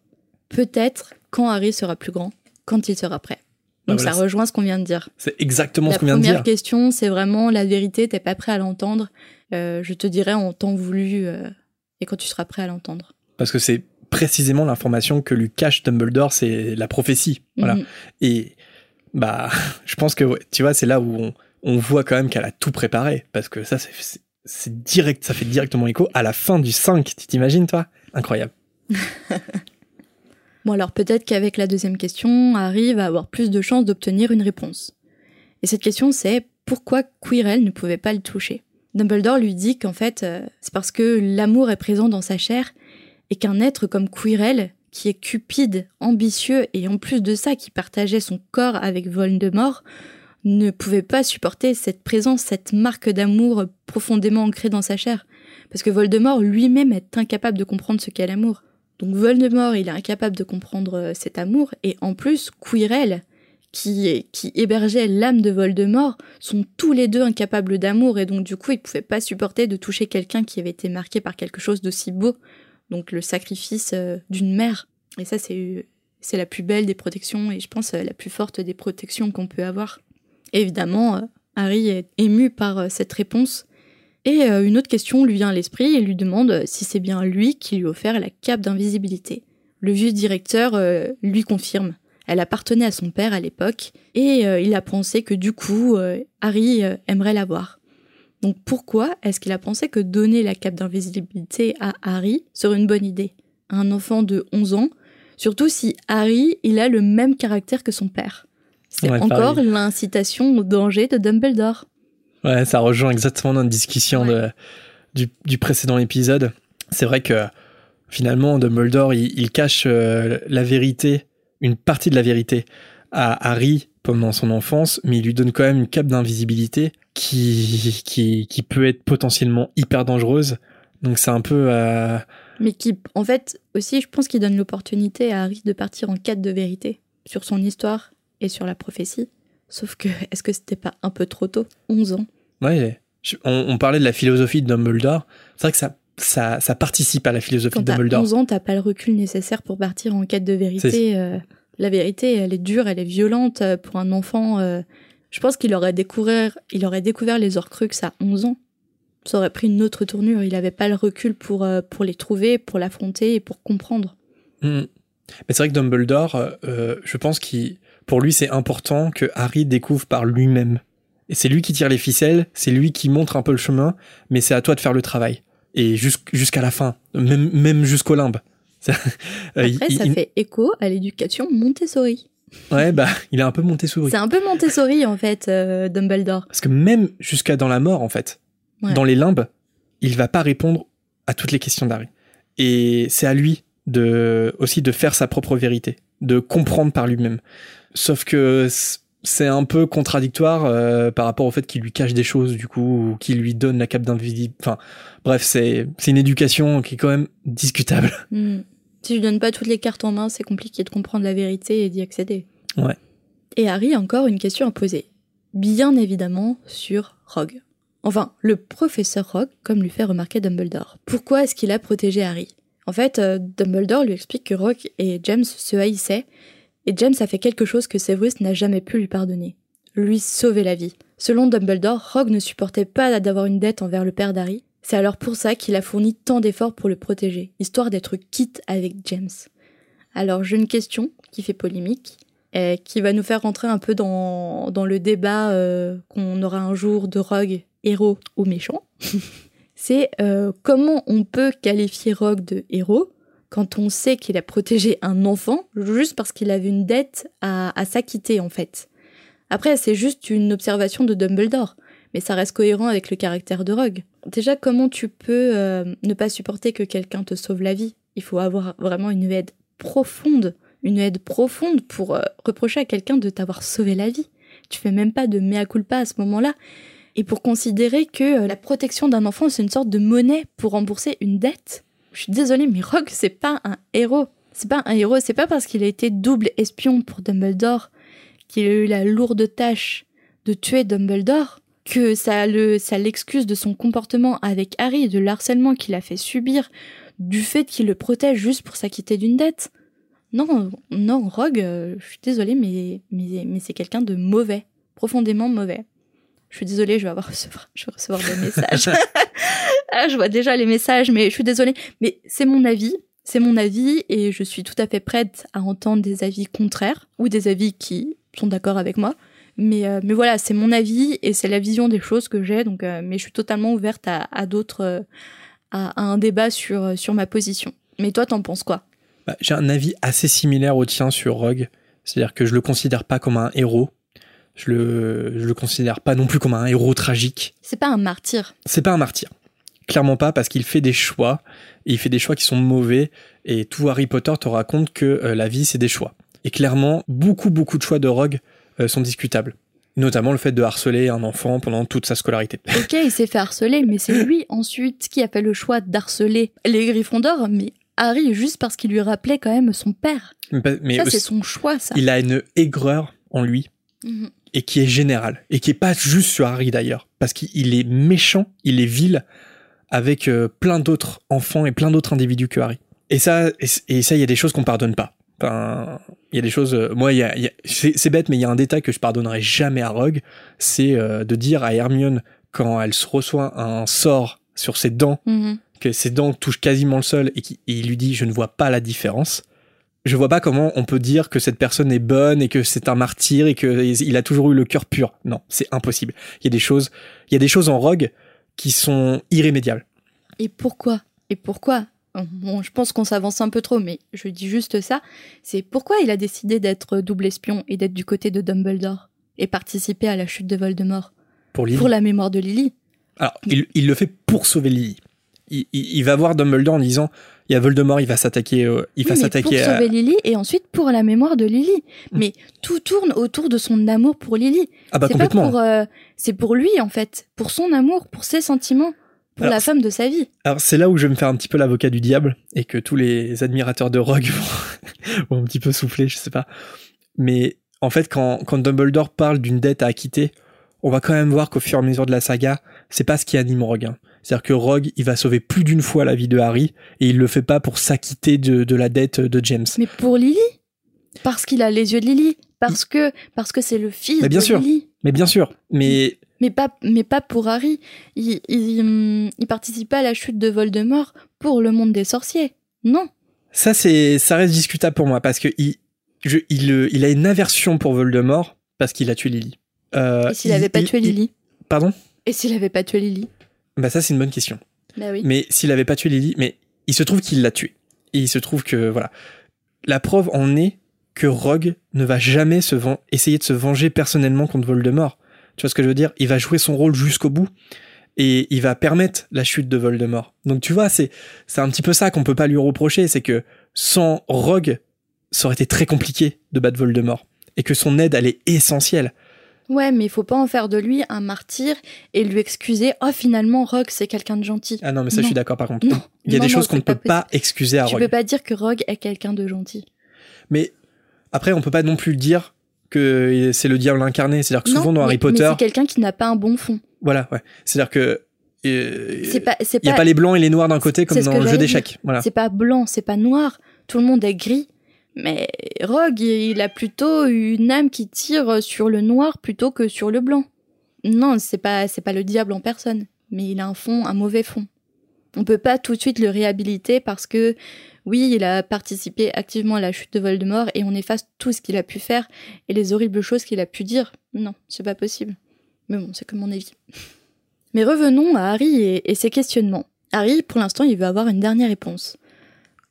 Peut-être quand Harry sera plus grand, quand il sera prêt. Donc voilà, ça rejoint ce qu'on vient de dire. C'est exactement ce qu'on vient de dire. La première question, c'est vraiment la vérité, t'es pas prêt à l'entendre, je te dirai en temps voulu, et quand tu seras prêt à l'entendre. Parce que c'est précisément l'information que lui cache Dumbledore, c'est la prophétie. Voilà. Mmh. Et bah, je pense que, tu vois, c'est là où on voit quand même qu'elle a tout préparé. Parce que ça, c'est direct, ça fait directement écho à la fin du 5. Tu t'imagines, toi ? Incroyable. Bon, alors peut-être qu'avec la deuxième question, Harry va avoir plus de chances d'obtenir une réponse. Et cette question, c'est pourquoi Quirrell ne pouvait pas le toucher ? Dumbledore lui dit qu'en fait, c'est parce que l'amour est présent dans sa chair. Et qu'un être comme Quirrell, qui est cupide, ambitieux et en plus de ça qui partageait son corps avec Voldemort, ne pouvait pas supporter cette présence, cette marque d'amour profondément ancrée dans sa chair. Parce que Voldemort lui-même est incapable de comprendre ce qu'est l'amour. Donc Voldemort, il est incapable de comprendre cet amour, et en plus, Quirrell, qui hébergeait l'âme de Voldemort, sont tous les deux incapables d'amour, et donc du coup, ils ne pouvaient pas supporter de toucher quelqu'un qui avait été marqué par quelque chose d'aussi beau. Donc le sacrifice d'une mère. Et ça, c'est la plus belle des protections et je pense la plus forte des protections qu'on peut avoir. Et évidemment, Harry est ému par cette réponse. Et une autre question lui vient à l'esprit et lui demande si c'est bien lui qui lui a offert la cape d'invisibilité. Le vieux directeur lui confirme. Elle appartenait à son père à l'époque et il a pensé que du coup, Harry aimerait l'avoir. Donc pourquoi est-ce qu'il a pensé que donner la cape d'invisibilité à Harry serait une bonne idée ? Un enfant de 11 ans, surtout si Harry, il a le même caractère que son père. C'est encore pareil. L'incitation au danger de Dumbledore. Ouais, ça rejoint exactement notre discussion du précédent épisode. C'est vrai que finalement, Dumbledore, il cache la vérité, une partie de la vérité à Harry pendant son enfance, mais il lui donne quand même une cape d'invisibilité qui peut être potentiellement hyper dangereuse. Donc c'est un peu... Mais qui, en fait, aussi, je pense qu'il donne l'opportunité à Harry de partir en quête de vérité sur son histoire et sur la prophétie. Sauf que, est-ce que c'était pas un peu trop tôt ? 11 ans. Ouais, on parlait de la philosophie de Dumbledore. C'est vrai que ça participe à la philosophie de Dumbledore. Quand t'as 11 ans, t'as pas le recul nécessaire pour partir en quête de vérité. La vérité, elle est dure, elle est violente pour un enfant... Je pense qu'il aurait découvert les Horcruxes à 11 ans. Ça aurait pris une autre tournure. Il n'avait pas le recul pour les trouver, pour l'affronter et pour comprendre. Mmh. Mais c'est vrai que Dumbledore, je pense que pour lui, c'est important que Harry découvre par lui-même. Et c'est lui qui tire les ficelles, c'est lui qui montre un peu le chemin, mais c'est à toi de faire le travail. Et jusqu'à la fin, même jusqu'au limbe. Après, ça fait écho à l'éducation Montessori. Ouais, bah, il est un peu Montessori. C'est un peu Montessori, en fait, Dumbledore. Parce que même jusqu'à dans la mort, en fait, dans les limbes, il va pas répondre à toutes les questions d'Harry. Et c'est à lui aussi de faire sa propre vérité, de comprendre par lui-même. Sauf que c'est un peu contradictoire par rapport au fait qu'il lui cache des choses, du coup, ou qu'il lui donne la cape d'invisible. Enfin, bref, c'est une éducation qui est quand même discutable. Mm. Si je ne donne pas toutes les cartes en main, c'est compliqué de comprendre la vérité et d'y accéder. Ouais. Et Harry a encore une question à poser. Bien évidemment sur Rogue. Enfin, le professeur Rogue, comme lui fait remarquer Dumbledore. Pourquoi est-ce qu'il a protégé Harry ? En fait, Dumbledore lui explique que Rogue et James se haïssaient, et James a fait quelque chose que Severus n'a jamais pu lui pardonner. Lui sauver la vie. Selon Dumbledore, Rogue ne supportait pas d'avoir une dette envers le père d'Harry, C'est alors pour ça qu'il a fourni tant d'efforts pour le protéger, histoire d'être quitte avec James. Alors j'ai une question qui fait polémique, et qui va nous faire rentrer un peu dans le débat qu'on aura un jour de Rogue, héros ou méchant. C'est comment on peut qualifier Rogue de héros quand on sait qu'il a protégé un enfant juste parce qu'il avait une dette à s'acquitter en fait. Après, c'est juste une observation de Dumbledore, mais ça reste cohérent avec le caractère de Rogue. Déjà, comment tu peux ne pas supporter que quelqu'un te sauve la vie ? Il faut avoir vraiment une haine profonde pour reprocher à quelqu'un de t'avoir sauvé la vie. Tu fais même pas de mea culpa à ce moment-là. Et pour considérer que la protection d'un enfant, c'est une sorte de monnaie pour rembourser une dette. Je suis désolée, mais Rogue, c'est pas un héros. C'est pas un héros, c'est pas parce qu'il a été double espion pour Dumbledore qu'il a eu la lourde tâche de tuer Dumbledore, que ça l'excuse de son comportement avec Harry, de l'harcèlement qu'il a fait subir, du fait qu'il le protège juste pour s'acquitter d'une dette. Non, Rogue, je suis désolée, mais c'est quelqu'un de mauvais, profondément mauvais. Je suis désolée, je vais recevoir des messages. Je vois déjà les messages, mais je suis désolée. Mais c'est mon avis, et je suis tout à fait prête à entendre des avis contraires, ou des avis qui sont d'accord avec moi. Mais voilà, c'est mon avis, et c'est la vision des choses que j'ai, donc, mais je suis totalement ouverte à d'autres, à un débat sur ma position. Mais toi, t'en penses quoi ? Bah, j'ai un avis assez similaire au tien sur Rogue, c'est-à-dire que je le considère pas comme un héros. Je le considère pas non plus comme un héros tragique. C'est pas un martyr. Clairement pas, parce qu'il fait des choix, et il fait des choix qui sont mauvais, et tout Harry Potter te raconte que la vie, c'est des choix. Et clairement, beaucoup de choix de Rogue sont discutables. Notamment le fait de harceler un enfant pendant toute sa scolarité. Ok, il s'est fait harceler, mais c'est lui ensuite qui a fait le choix d'harceler les Gryffondors, mais Harry, juste parce qu'il lui rappelait quand même son père. Mais ça, c'est son choix, ça. Il a une aigreur en lui. Mm-hmm. Et qui est général, et qui est pas juste sur Harry d'ailleurs, parce qu'il est méchant, il est vil, avec plein d'autres enfants et plein d'autres individus que Harry. Et ça, il y a des choses qu'on pardonne pas. Enfin, il y a des choses. Moi, c'est bête, mais il y a un détail que je pardonnerai jamais à Rogue, c'est de dire à Hermione quand elle se reçoit un sort sur ses dents, mmh. que ses dents touchent quasiment le sol, et il lui dit je ne vois pas la différence. Je vois pas comment on peut dire que cette personne est bonne et que c'est un martyr et qu'il a toujours eu le cœur pur. Non, c'est impossible. Il y a des choses en Rogue qui sont irrémédiables. Et pourquoi ? Bon, je pense qu'on s'avance un peu trop, mais je dis juste ça. C'est pourquoi il a décidé d'être double espion et d'être du côté de Dumbledore et participer à la chute de Voldemort pour la mémoire de Lily. Alors, il le fait pour sauver Lily. Il va voir Dumbledore en disant il y a Voldemort, il va s'attaquer pour sauver Lily et ensuite pour la mémoire de Lily. Mais tout tourne autour de son amour pour Lily. Ah bah c'est complètement. Pas pour, c'est pour lui en fait, pour son amour, pour ses sentiments, pour la femme de sa vie. Alors c'est là où je vais me faire un petit peu l'avocat du diable et que tous les admirateurs de Rogue vont un petit peu souffler, je sais pas. Mais en fait quand Dumbledore parle d'une dette à acquitter, on va quand même voir qu'au fur et à mesure de la saga, c'est pas ce qui anime Rogue. Hein. C'est-à-dire que Rogue, il va sauver plus d'une fois la vie de Harry et il le fait pas pour s'acquitter de la dette de James. Mais pour Lily, parce qu'il a les yeux de Lily, parce que c'est le fils de sûr. Lily. Mais bien sûr, mais pas pour Harry. Il participe pas à la chute de Voldemort pour le monde des sorciers. Non. Ça reste discutable pour moi parce que il a une aversion pour Voldemort parce qu'il a tué Lily. Et s'il avait pas tué Lily ? Pardon ? Et s'il avait pas tué Lily ? Bah ça, c'est une bonne question. Bah oui. Mais s'il avait pas tué Lily, mais il se trouve qu'il l'a tué. Et il se trouve que, voilà. La preuve en est que Rogue ne va jamais essayer de se venger personnellement contre Voldemort. Tu vois ce que je veux dire ? Il va jouer son rôle jusqu'au bout et il va permettre la chute de Voldemort. Donc tu vois, c'est un petit peu ça qu'on peut pas lui reprocher, c'est que sans Rogue, ça aurait été très compliqué de battre Voldemort. Et que son aide, elle est essentielle. Ouais, mais il faut pas en faire de lui un martyr et lui excuser « Oh, finalement, Rogue, c'est quelqu'un de gentil. » Ah non, mais ça, non. Je suis d'accord, par contre. Non. Il y a des choses qu'on ne peut pas excuser à Rogue. Tu peux pas dire que Rogue est quelqu'un de gentil. Mais après, on peut pas non plus dire que c'est le diable incarné. C'est-à-dire que souvent, dans Harry Potter... mais c'est quelqu'un qui n'a pas un bon fond. Voilà, ouais. C'est-à-dire que... il y a pas les blancs et les noirs d'un côté comme dans le jeu d'échecs. Voilà. C'est pas blanc, c'est pas noir. Tout le monde est gris. Mais Rogue, il a plutôt une âme qui tire sur le noir plutôt que sur le blanc. Non, c'est pas le diable en personne. mais il a un fond, un mauvais fond. On ne peut pas tout de suite le réhabiliter parce que, oui, il a participé activement à la chute de Voldemort et on efface tout ce qu'il a pu faire et les horribles choses qu'il a pu dire. Non, c'est pas possible. Mais bon, c'est comme mon avis. Mais revenons à Harry et ses questionnements. Harry, pour l'instant, il veut avoir une dernière réponse.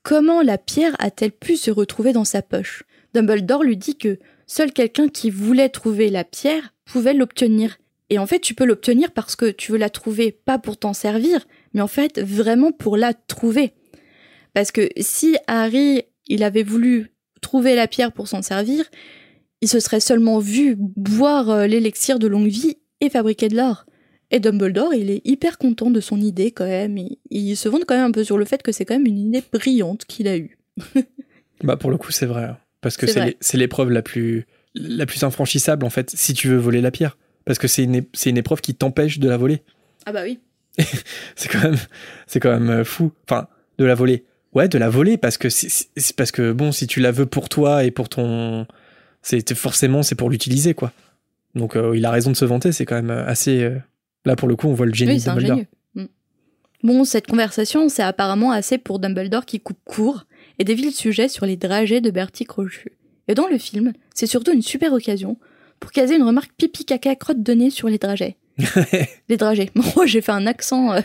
Comment la pierre a-t-elle pu se retrouver dans sa poche ? Dumbledore lui dit que seul quelqu'un qui voulait trouver la pierre pouvait l'obtenir. Et en fait, tu peux l'obtenir parce que tu veux la trouver, pas pour t'en servir, mais en fait, vraiment pour la trouver. Parce que si Harry, il avait voulu trouver la pierre pour s'en servir, il se serait seulement vu boire l'élixir de longue vie et fabriquer de l'or. Et Dumbledore, il est hyper content de son idée quand même. Il se vante quand même un peu sur le fait que c'est quand même une idée brillante qu'il a eue. Bah pour le coup, c'est vrai. Parce que c'est l'épreuve la plus infranchissable, en fait, si tu veux voler la pierre. Parce que c'est une épreuve qui t'empêche de la voler. Ah bah oui. c'est quand même fou. Enfin, de la voler. Ouais, de la voler, parce que, c'est parce que bon, si tu la veux pour toi et pour ton... Forcément, c'est pour l'utiliser, quoi. Donc, il a raison de se vanter, c'est quand même assez... Là, pour le coup, on voit le génie de Dumbledore. Mm. Bon, cette conversation, c'est apparemment assez pour Dumbledore qui coupe court et dévie le sujet sur les dragées de Bertie Crochu. Et dans le film, c'est surtout une super occasion pour caser une remarque pipi-caca-crotte de nez sur les dragées. Les dragées. Moi, j'ai fait un accent...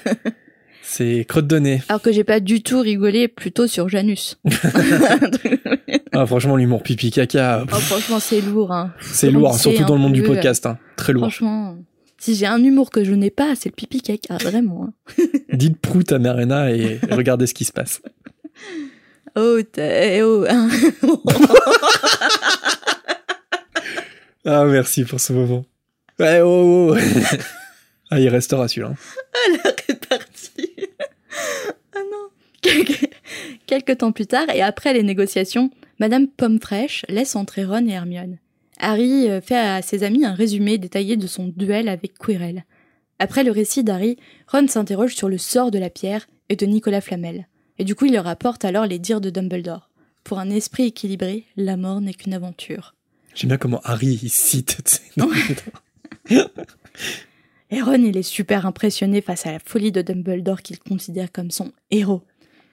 C'est crotte de nez. Alors que j'ai pas du tout rigolé, plutôt sur Janus. Ah, franchement, l'humour pipi-caca... Oh, franchement, c'est lourd. Hein. C'est lourd, surtout dans le monde du podcast. Hein. Très lourd. Franchement, si j'ai un humour que je n'ai pas, c'est le pipi-caca, vraiment. Hein. Dites prout à Marina et regardez ce qui se passe. Oh, oh. Ah, merci pour ce moment. Ouais, oh, oh. Ah, il restera celui-là. Ah, la répartie. Ah non. Quelques temps plus tard, et après les négociations, Madame Pomfresh laisse entrer Ron et Hermione. Harry fait à ses amis un résumé détaillé de son duel avec Quirrell. Après le récit d'Harry, Ron s'interroge sur le sort de la pierre et de Nicolas Flamel. Et du coup, il leur apporte alors les dires de Dumbledore. Pour un esprit équilibré, la mort n'est qu'une aventure. J'aime bien comment Harry il cite. Et Ron, il est super impressionné face à la folie de Dumbledore qu'il considère comme son héros.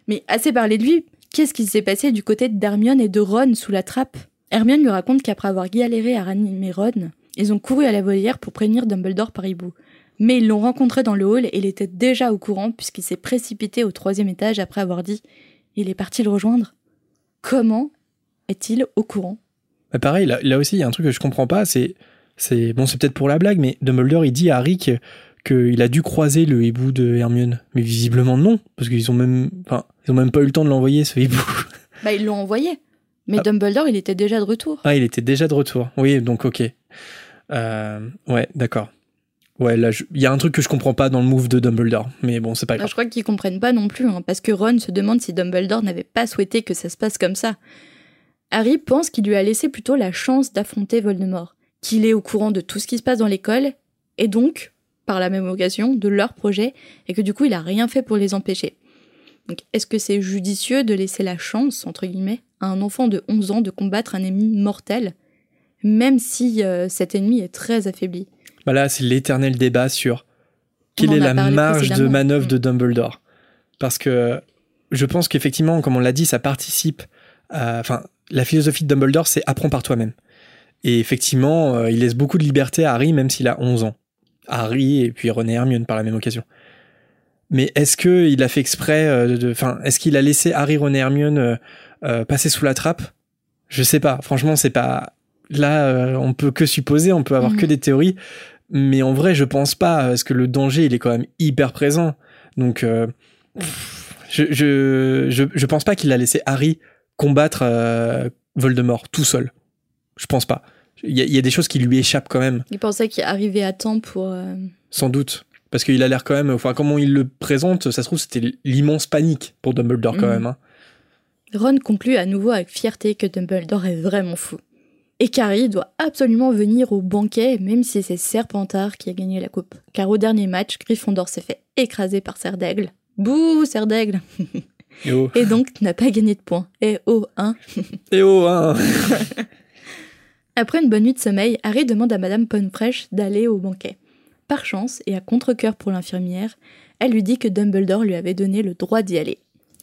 Mais assez parlé de lui, qu'est-ce qui s'est passé du côté d'Hermione et de Ron sous la trappe ? Hermione lui raconte qu'après avoir galéré à ranimer Ron, ils ont couru à la volière pour prévenir Dumbledore par hibou. Mais ils l'ont rencontré dans le hall et il était déjà au courant puisqu'il s'est précipité au 3e étage après avoir dit « Il est parti le rejoindre ». Comment est-il au courant ? Bah pareil, là aussi, il y a un truc que je comprends pas, c'est bon, c'est peut-être pour la blague, mais Dumbledore, il dit à Harry qu'il a dû croiser le hibou de Hermione. Mais visiblement non, parce qu'ils ont même pas eu le temps de l'envoyer, ce hibou. Bah, ils l'ont envoyé. Mais ah. Dumbledore, il était déjà de retour. Ah, il était déjà de retour. Oui, donc ok. Ouais, d'accord. Ouais, là, il y a un truc que je comprends pas dans le move de Dumbledore, mais bon, c'est pas grave. Je crois qu'ils comprennent pas non plus, hein, parce que Ron se demande si Dumbledore n'avait pas souhaité que ça se passe comme ça. Harry pense qu'il lui a laissé plutôt la chance d'affronter Voldemort. Qu'il est au courant de tout ce qui se passe dans l'école, et donc, par la même occasion, de leur projet, et que du coup, il a rien fait pour les empêcher. Donc, est-ce que c'est judicieux de laisser la chance, entre guillemets, à un enfant de 11 ans de combattre un ennemi mortel, même si cet ennemi est très affaibli ? Bah là, c'est l'éternel débat sur quelle est la marge de manœuvre de Dumbledore. Parce que je pense qu'effectivement, comme on l'a dit, ça participe à... Enfin, la philosophie de Dumbledore, c'est « apprends par toi-même ». Et effectivement, il laisse beaucoup de liberté à Harry, même s'il a 11 ans. Harry et puis Ron et Hermione par la même occasion. Mais est-ce qu'il a fait exprès est-ce qu'il a laissé Harry, Ron et Hermione passer sous la trappe ? Je sais pas. Franchement, c'est pas... Là, on peut que supposer, on peut avoir que des théories. Mais en vrai, je pense pas, parce que le danger, il est quand même hyper présent. Donc, je pense pas qu'il a laissé Harry combattre Voldemort tout seul. Je pense pas. Il y a des choses qui lui échappent quand même. Il pensait qu'il arrivait à temps pour... Sans doute. Parce qu'il a l'air quand même... Enfin, comment il le présente, ça se trouve, c'était l'immense panique pour Dumbledore quand même. Hein. Ron conclut à nouveau avec fierté que Dumbledore est vraiment fou. Et qu'Harry doit absolument venir au banquet, même si c'est Serpentard qui a gagné la coupe. Car au dernier match, Gryffondor s'est fait écraser par Serre d'Aigle. Bouh, Serre d'Aigle. Et donc, n'a pas gagné de points. Eh oh, hein. Eh oh, hein. Après une bonne nuit de sommeil, Harry demande à Madame Pomfresh d'aller au banquet. Par chance, et à contre-cœur pour l'infirmière, elle lui dit que Dumbledore lui avait donné le droit d'y aller.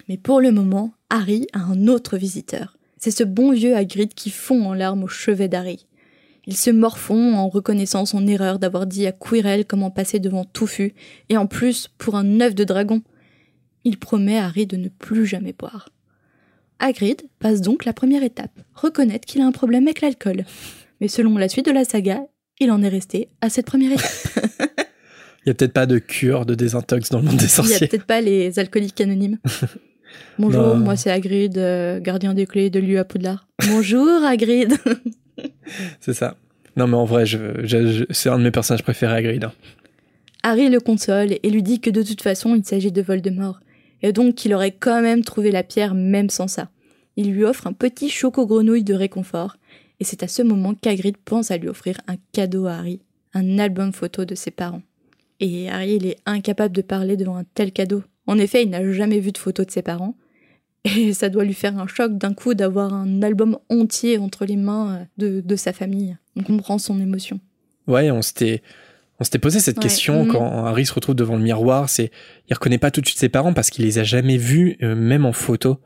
Mais pour le moment, Harry a un autre visiteur. C'est ce bon vieux Hagrid qui fond en larmes au chevet d'Harry. Il se morfond en reconnaissant son erreur d'avoir dit à Quirrell comment passer devant Touffu, et en plus pour un œuf de dragon. Il promet à Harry de ne plus jamais boire. Hagrid passe donc la première étape, reconnaître qu'il a un problème avec l'alcool. Mais selon la suite de la saga, il en est resté à cette première étape. Il n'y a peut-être pas de cure de désintox dans le monde des sorciers. Il n'y a peut-être pas les alcooliques anonymes. Bonjour, non. Moi c'est Hagrid, gardien des clés de lieu à Poudlard. Bonjour Hagrid. C'est ça. Non mais en vrai, c'est un de mes personnages préférés, Hagrid. Hein. Harry le console et lui dit que de toute façon il s'agit de Voldemort. Et donc qu'il aurait quand même trouvé la pierre même sans ça. Il lui offre un petit choco-grenouille de réconfort. Et c'est à ce moment qu'Hagrid pense à lui offrir un cadeau à Harry, un album photo de ses parents. Et Harry, il est incapable de parler devant un tel cadeau. En effet, il n'a jamais vu de photo de ses parents. Et ça doit lui faire un choc d'un coup d'avoir un album entier entre les mains de sa famille. On comprend son émotion. Ouais, on s'était posé cette question quand Harry se retrouve devant le miroir. Il reconnaît pas tout de suite ses parents parce qu'il les a jamais vus, même en photo.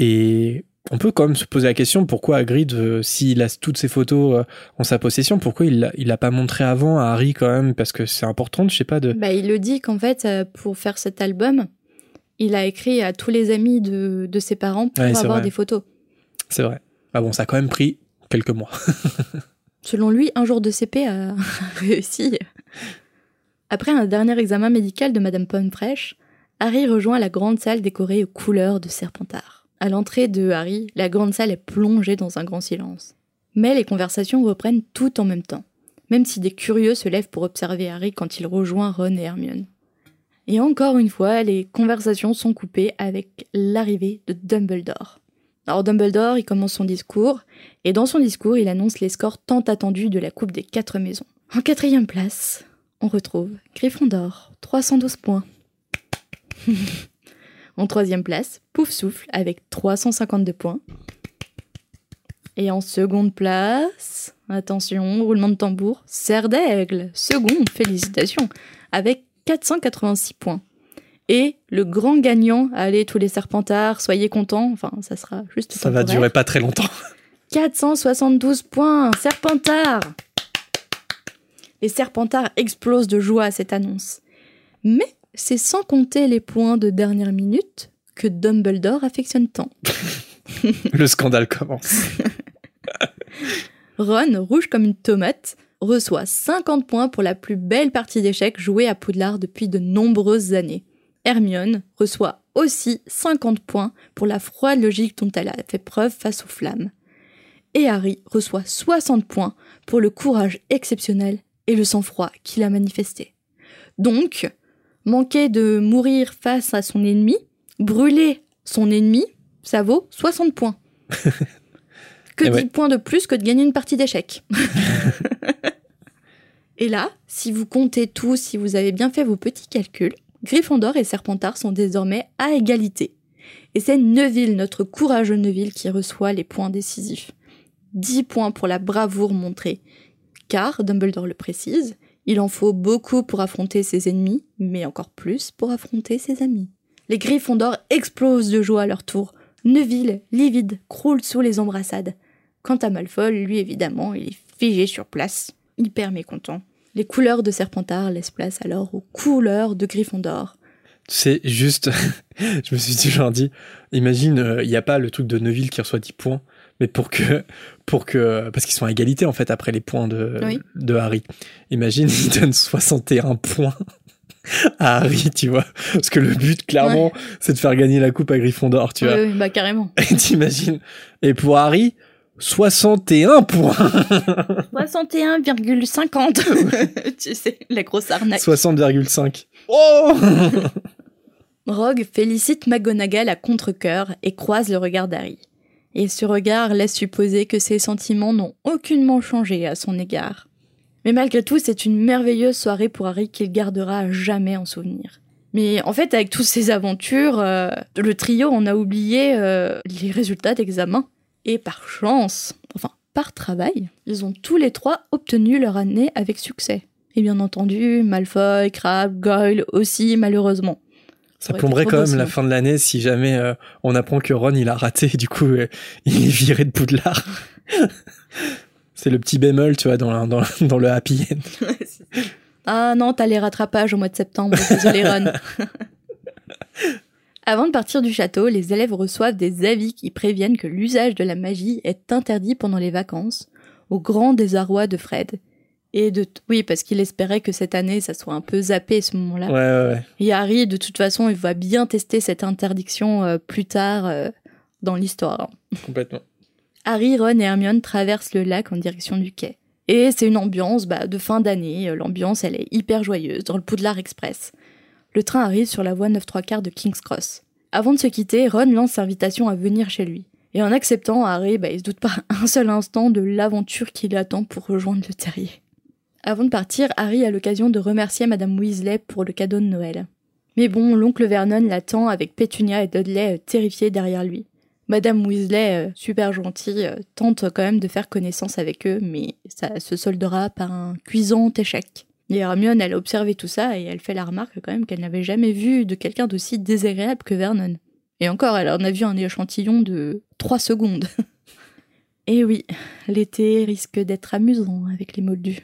Et... on peut quand même se poser la question pourquoi Hagrid, s'il a toutes ses photos en sa possession, pourquoi il l'a pas montré avant à Harry quand même, parce que c'est important, je sais pas. Il le dit qu'en fait, pour faire cet album, il a écrit à tous les amis de ses parents pour avoir des photos. C'est vrai. Ah bon, ça a quand même pris quelques mois. Selon lui, un jour de CP a réussi. Après un dernier examen médical de Madame Pomfresh, Harry rejoint la grande salle décorée aux couleurs de Serpentard. À l'entrée de Harry, la grande salle est plongée dans un grand silence. Mais les conversations reprennent toutes en même temps, même si des curieux se lèvent pour observer Harry quand il rejoint Ron et Hermione. Et encore une fois, les conversations sont coupées avec l'arrivée de Dumbledore. Alors Dumbledore, il commence son discours, et dans son discours, il annonce les scores tant attendus de la Coupe des 4 maisons. En 4e place, on retrouve Gryffondor, 312 points. En 3e place, Pouf Souffle avec 352 points. Et en 2e place, attention, roulement de tambour, Serre d'Aigle, seconde, félicitations, avec 486 points. Et le grand gagnant, allez tous les Serpentards, soyez contents, enfin ça sera juste temporaire. Ça va durer pas très longtemps. 472 points, Serpentard. Les Serpentards explosent de joie à cette annonce. Mais c'est sans compter les points de dernière minute que Dumbledore affectionne tant. Le scandale commence. Ron, rouge comme une tomate, reçoit 50 points pour la plus belle partie d'échecs jouée à Poudlard depuis de nombreuses années. Hermione reçoit aussi 50 points pour la froide logique dont elle a fait preuve face aux flammes. Et Harry reçoit 60 points pour le courage exceptionnel et le sang-froid qu'il a manifesté. Donc... manquer de mourir face à son ennemi, brûler son ennemi, ça vaut 60 points. Que 10 points de plus que de gagner une partie d'échecs. Et là, si vous comptez tout, si vous avez bien fait vos petits calculs, Gryffondor et Serpentard sont désormais à égalité. Et c'est Neville, notre courageux Neville, qui reçoit les points décisifs. 10 points pour la bravoure montrée. Car, Dumbledore le précise, il en faut beaucoup pour affronter ses ennemis, mais encore plus pour affronter ses amis. Les Gryffondors explosent de joie à leur tour. Neville, livide, croule sous les embrassades. Quant à Malfoy, lui évidemment, il est figé sur place, hyper mécontent. Les couleurs de Serpentard laissent place alors aux couleurs de Gryffondor. C'est juste, je me suis toujours dit, imagine, il n'y a pas le truc de Neville qui reçoit 10 points, mais pour que parce qu'ils sont à égalité en fait après les points de Harry. Imagine, il donne 61 points à Harry, tu vois, parce que le but clairement c'est de faire gagner la coupe à Gryffondor, tu vois. Oui, bah carrément. Et t'imagines. Et pour Harry, 61 points. 61,50. Tu sais, la grosse arnaque. 60,5. Oh. Rogue félicite McGonagall à contre-cœur et croise le regard d'Harry. Et ce regard laisse supposer que ses sentiments n'ont aucunement changé à son égard. Mais malgré tout, c'est une merveilleuse soirée pour Harry qu'il gardera à jamais en souvenir. Mais en fait, avec toutes ces aventures, le trio en a oublié les résultats d'examen. Et par chance, enfin par travail, ils ont tous les trois obtenu leur année avec succès. Et bien entendu, Malfoy, Crabbe, Goyle aussi, malheureusement. Ça plomberait quand même la fin de l'année si jamais on apprend que Ron il a raté et du coup il est viré de Poudlard. C'est le petit bémol, tu vois, dans le happy end. Ah non, t'as les rattrapages au mois de septembre, désolé Ron. Avant de partir du château, les élèves reçoivent des avis qui préviennent que l'usage de la magie est interdit pendant les vacances, au grand désarroi de Fred. Et oui, parce qu'il espérait que cette année, ça soit un peu zappé, ce moment-là. Ouais. Et Harry, de toute façon, il va bien tester cette interdiction plus tard dans l'histoire. Complètement. Harry, Ron et Hermione traversent le lac en direction du quai. Et c'est une ambiance de fin d'année. L'ambiance, elle est hyper joyeuse, dans le Poudlard Express. Le train arrive sur la voie 9 3/4 de King's Cross. Avant de se quitter, Ron lance invitation à venir chez lui. Et en acceptant, Harry, il se doute pas un seul instant de l'aventure qui l'attend pour rejoindre le terrier. Avant de partir, Harry a l'occasion de remercier Madame Weasley pour le cadeau de Noël. Mais bon, l'oncle Vernon l'attend avec Pétunia et Dudley terrifiés derrière lui. Madame Weasley, super gentille, tente quand même de faire connaissance avec eux, mais ça se soldera par un cuisant échec. Et Hermione, elle a observé tout ça et elle fait la remarque quand même qu'elle n'avait jamais vu de quelqu'un d'aussi désagréable que Vernon. Et encore, elle en a vu un échantillon de 3 secondes. Et oui, l'été risque d'être amusant avec les moldus.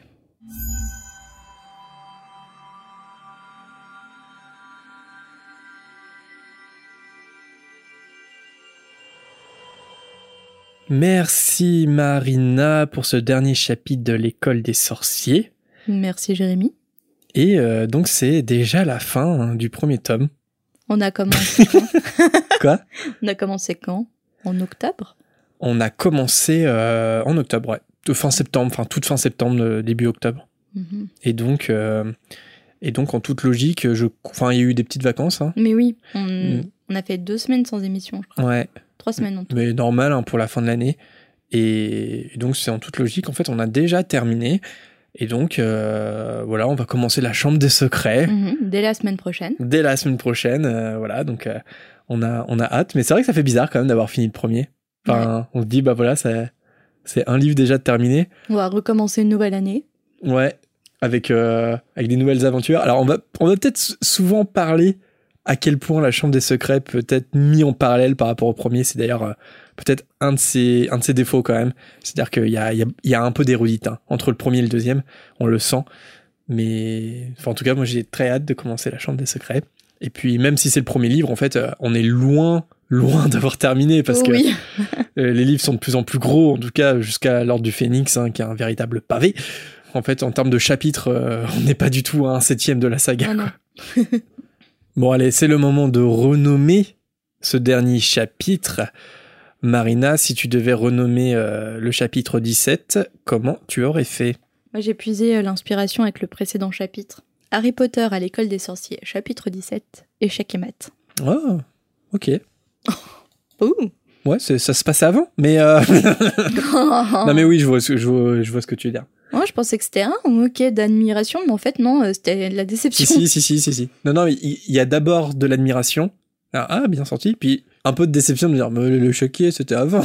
Merci Marina pour ce dernier chapitre de l'école des sorciers. Merci Jérémy. Et donc c'est déjà la fin du premier tome. On a commencé quand? Quoi? On a commencé quand? En octobre? On a commencé en octobre, ouais. Toute fin septembre, début octobre. Mm-hmm. Et donc en toute logique, il y a eu des petites vacances. Hein. Mais oui, on a fait 2 semaines sans émission, je crois. Ouais. 3 semaines en tout. Mais normal pour la fin de l'année. Et donc c'est en toute logique. En fait, on a déjà terminé. Et donc voilà, on va commencer la Chambre des Secrets. Mm-hmm. Dès la semaine prochaine. Voilà. Donc on a hâte. Mais c'est vrai que ça fait bizarre quand même d'avoir fini le premier. Enfin, ouais. On se dit voilà ça. C'est un livre déjà terminé. On va recommencer une nouvelle année. Ouais, avec des nouvelles aventures. Alors, on va peut-être souvent parler à quel point la Chambre des Secrets peut être mise en parallèle par rapport au premier. C'est d'ailleurs peut-être un de ses défauts quand même. C'est-à-dire qu'il y a un peu d'érudite entre le premier et le deuxième. On le sent. Mais en tout cas, moi, j'ai très hâte de commencer la Chambre des Secrets. Et puis, même si c'est le premier livre, en fait, on est loin d'avoir terminé parce que oui. Les livres sont de plus en plus gros, en tout cas jusqu'à l'Ordre du Phénix, qui est un véritable pavé. En fait, en termes de chapitres, on n'est pas du tout à un 7e de la saga. Ah quoi. Bon, allez, c'est le moment de renommer ce dernier chapitre. Marina, si tu devais renommer le chapitre 17, comment tu aurais fait? Moi, j'ai puisé l'inspiration avec le précédent chapitre. Harry Potter à l'école des sorciers, chapitre 17, échec et maths. Oh, ok. Ouh. Ouais, ça se passait avant, mais non mais oui, je vois ce que tu veux dire. Moi, je pensais que c'était un hoquet d'admiration, mais en fait non, c'était de la déception. Si. Non, il y a d'abord de l'admiration, bien sorti, puis un peu de déception de dire mais le choquier c'était avant.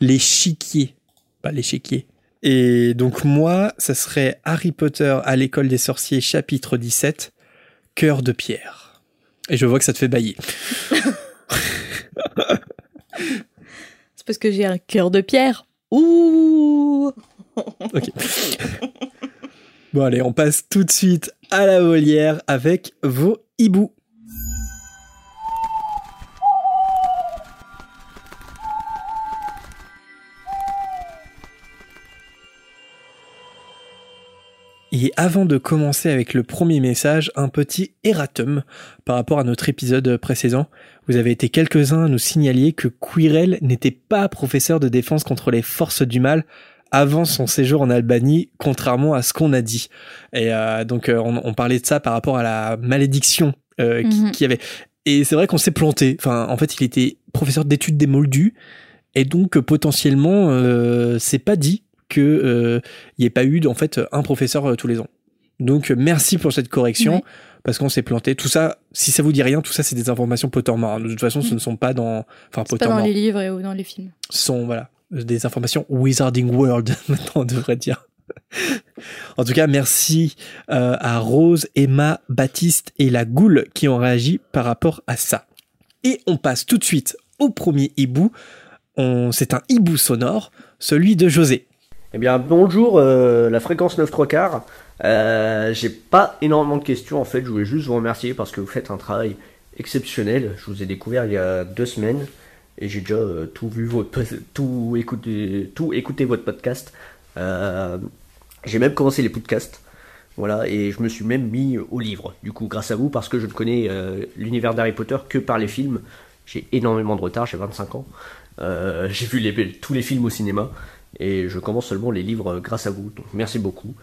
L'échiquier, pas l'échiquier. Et donc moi, ça serait Harry Potter à l'école des sorciers, chapitre 17, cœur de pierre. Et je vois que ça te fait bailler. C'est parce que j'ai un cœur de pierre. Ouh. Ok. Bon allez, on passe tout de suite à la volière avec vos hiboux. Et avant de commencer avec le premier message, un petit erratum par rapport à notre épisode précédent. Vous avez été quelques-uns à nous signaler que Quirrell n'était pas professeur de défense contre les forces du mal avant son séjour en Albanie, contrairement à ce qu'on a dit. Et donc on parlait de ça par rapport à la malédiction qu'il y avait. Et c'est vrai qu'on s'est planté. Enfin, en fait, il était professeur d'études des moldus. Et donc, potentiellement, c'est pas dit qu'il n'y ait pas eu en fait un professeur tous les ans. Donc merci pour cette correction, parce qu'on s'est planté. Tout ça, si ça vous dit rien, tout ça c'est des informations Pottermore. De toute façon, ce ne sont pas dans Pottermore. Pas dans les livres ou dans les films. Ce sont des informations Wizarding World, maintenant on devrait dire. En tout cas, merci à Rose, Emma, Baptiste et la Goule qui ont réagi par rapport à ça. Et on passe tout de suite au premier hibou. C'est un hibou sonore, celui de José. Eh bien, bonjour, la fréquence 9 3/4. J'ai pas énormément de questions en fait, je voulais juste vous remercier parce que vous faites un travail exceptionnel. Je vous ai découvert il y a 2 semaines et j'ai déjà tout écouté votre podcast. J'ai même commencé les podcasts, voilà, et je me suis même mis au livre, du coup, grâce à vous, parce que je ne connais l'univers d'Harry Potter que par les films. J'ai énormément de retard, j'ai 25 ans, j'ai vu tous les films au cinéma, et je commence seulement les livres grâce à vous, donc merci beaucoup,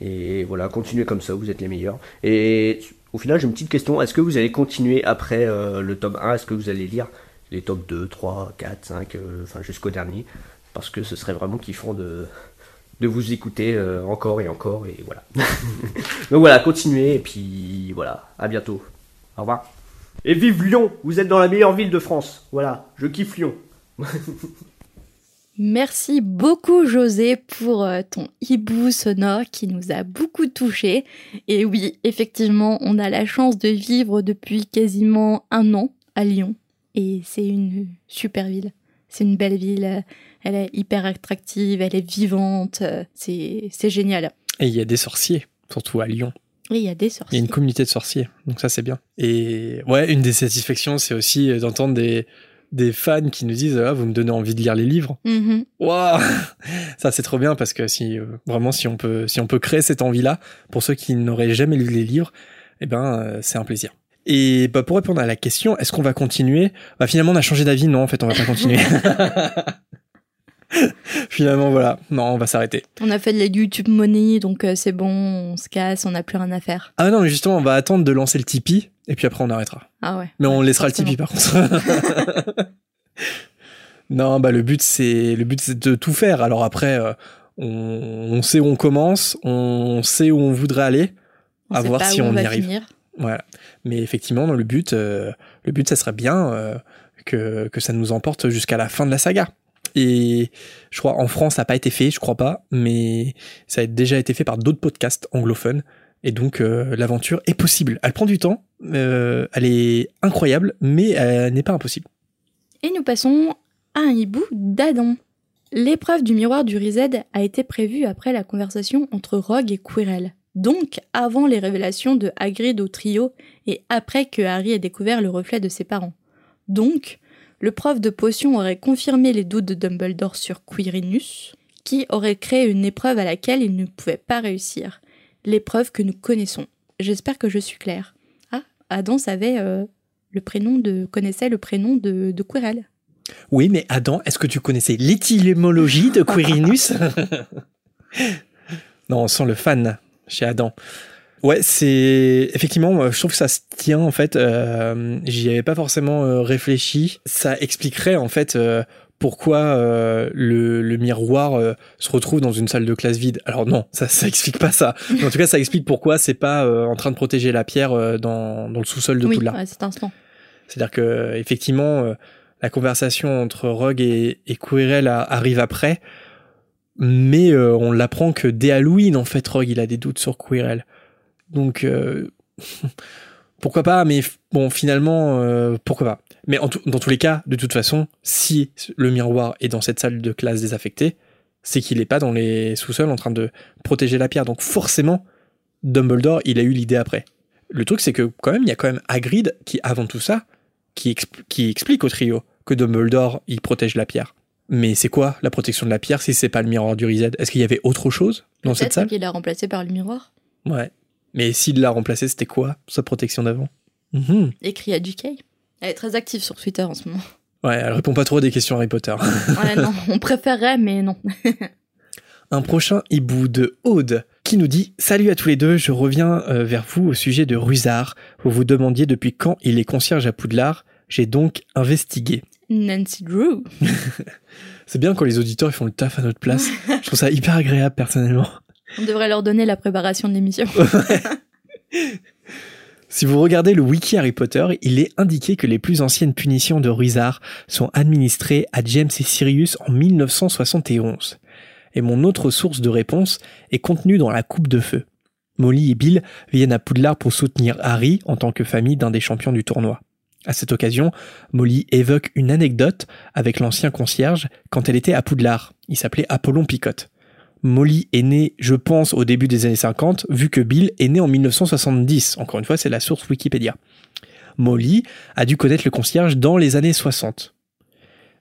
et voilà, continuez comme ça, vous êtes les meilleurs. Et au final, j'ai une petite question, est-ce que vous allez continuer après le tome 1, est-ce que vous allez lire les tomes 2, 3, 4, 5, enfin jusqu'au dernier, parce que ce serait vraiment kiffant de vous écouter encore et voilà. Donc voilà, continuez et puis voilà, à bientôt. Au revoir. Et vive Lyon, vous êtes dans la meilleure ville de France. Voilà, je kiffe Lyon. Merci beaucoup José pour ton hibou sonore qui nous a beaucoup touchés. Et oui, effectivement, on a la chance de vivre depuis quasiment 1 an à Lyon. Et c'est une super ville. C'est une belle ville, elle est hyper attractive, elle est vivante, c'est génial. Et il y a des sorciers, surtout à Lyon. Et il y a des sorciers. Il y a une communauté de sorciers, donc ça c'est bien. Et ouais, une des satisfactions, c'est aussi d'entendre des fans qui nous disent « Ah, vous me donnez envie de lire les livres mm-hmm. ». Waouh, ça c'est trop bien parce que si on peut créer cette envie-là, pour ceux qui n'auraient jamais lu les livres, eh ben, c'est un plaisir. Et bah, pour répondre à la question, est-ce qu'on va continuer ? Bah, finalement, on a changé d'avis. Non, en fait, on va pas continuer. Finalement, voilà. Non, on va s'arrêter. On a fait de la YouTube Money, donc c'est bon, on se casse, on n'a plus rien à faire. Ah non, mais justement, on va attendre de lancer le Tipeee, et puis après, on arrêtera. Ah ouais. Mais on laissera forcément. Le Tipeee, par contre. Non, bah, le but, c'est de tout faire. Alors après, on sait où on commence, on sait où on voudrait aller, à voir si on y arrive. Finir. Voilà. Mais effectivement, dans le but, ça serait bien que ça nous emporte jusqu'à la fin de la saga. Et je crois, en France, ça n'a pas été fait, je crois pas, mais ça a déjà été fait par d'autres podcasts anglophones. Et donc, l'aventure est possible. Elle prend du temps, elle est incroyable, mais elle n'est pas impossible. Et nous passons à un hibou d'Adam. L'épreuve du miroir du Riséd a été prévue après la conversation entre Rogue et Quirrell. Donc, avant les révélations de Hagrid au trio et après que Harry ait découvert le reflet de ses parents. Donc, le prof de potion aurait confirmé les doutes de Dumbledore sur Quirinus, qui aurait créé une épreuve à laquelle il ne pouvait pas réussir. L'épreuve que nous connaissons. J'espère que je suis claire. Ah, Adam connaissait le prénom de Quirrell. Oui, mais Adam, est-ce que tu connaissais l'étymologie de Quirinus ? Non, on sent le fan chez Adam. Ouais, c'est effectivement, je trouve que ça se tient en fait. J'y avais pas forcément réfléchi. Ça expliquerait en fait pourquoi le miroir se retrouve dans une salle de classe vide. Alors non, ça explique pas ça. Mais en tout cas, ça explique pourquoi c'est pas en train de protéger la pierre dans le sous-sol de Poudlard. Oui, à cet instant. C'est-à-dire que effectivement, la conversation entre Rogue et Quirrell arrive après. Mais on l'apprend que dès Halloween, en fait, Rogue, il a des doutes sur Quirrell. Donc, pourquoi pas, mais bon, finalement, pourquoi pas. Mais dans tous les cas, de toute façon, si le miroir est dans cette salle de classe désaffectée, c'est qu'il n'est pas dans les sous-sols en train de protéger la pierre. Donc forcément, Dumbledore, il a eu l'idée après. Le truc, c'est que quand même, il y a quand même Hagrid qui, avant tout ça, qui explique au trio que Dumbledore, il protège la pierre. Mais c'est quoi la protection de la pierre si c'est pas le miroir du Riséd ? Est-ce qu'il y avait autre chose dans cette salle ? Peut-être qu'il l'a remplacé par le miroir. Ouais. Mais s'il l'a remplacé, c'était quoi sa protection d'avant ? Mm-hmm. Écrit à J.K. Elle est très active sur Twitter en ce moment. Ouais, elle répond pas trop à des questions Harry Potter. Ouais, non, on préférerait, mais non. Un prochain hibou de Aude qui nous dit « Salut à tous les deux, je reviens vers vous au sujet de Rusard. Vous vous demandiez depuis quand il est concierge à Poudlard. J'ai donc investigué. » Nancy Drew. C'est bien quand les auditeurs ils font le taf à notre place. Je trouve ça hyper agréable personnellement. On devrait leur donner la préparation de l'émission. Ouais. Si vous regardez le wiki Harry Potter, il est indiqué que les plus anciennes punitions de Rusard sont administrées à James et Sirius en 1971. et mon autre source de réponse est contenue dans la coupe de feu. Molly et Bill viennent à Poudlard pour soutenir Harry en tant que famille d'un des champions du tournoi. À cette occasion, Molly évoque une anecdote avec l'ancien concierge quand elle était à Poudlard. Il s'appelait Apollon Picotte. Molly est née, je pense, au début des années 50, vu que Bill est né en 1970. Encore une fois, c'est la source Wikipédia. Molly a dû connaître le concierge dans les années 60.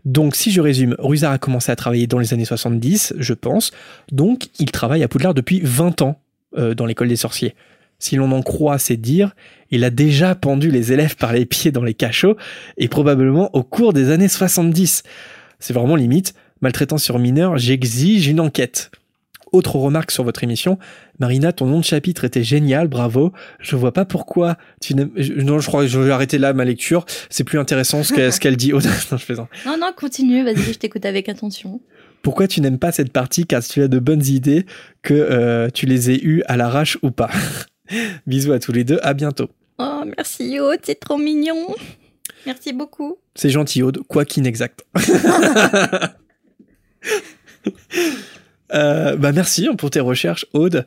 Donc, si je résume, Rusard a commencé à travailler dans les années 70, je pense. Donc, il travaille à Poudlard depuis 20 ans dans l'école des sorciers. Si l'on en croit ses dires, il a déjà pendu les élèves par les pieds dans les cachots et probablement au cours des années 70. C'est vraiment limite. Maltraitant sur mineur, j'exige une enquête. Autre remarque sur votre émission, Marina, ton nom de chapitre était génial, bravo. Je vois pas pourquoi tu n'aimes... Non, je crois que je vais arrêter là ma lecture. C'est plus intéressant ce qu'elle dit. Oh, non, je plaisante. Non, non, continue, vas-y, je t'écoute avec attention. Pourquoi tu n'aimes pas cette partie, car tu as de bonnes idées, que tu les aies eues à l'arrache ou pas. Bisous à tous les deux, à bientôt. Oh, merci Aude, c'est trop mignon. Merci beaucoup. C'est gentil Aude, quoique inexact. Merci pour tes recherches Aude.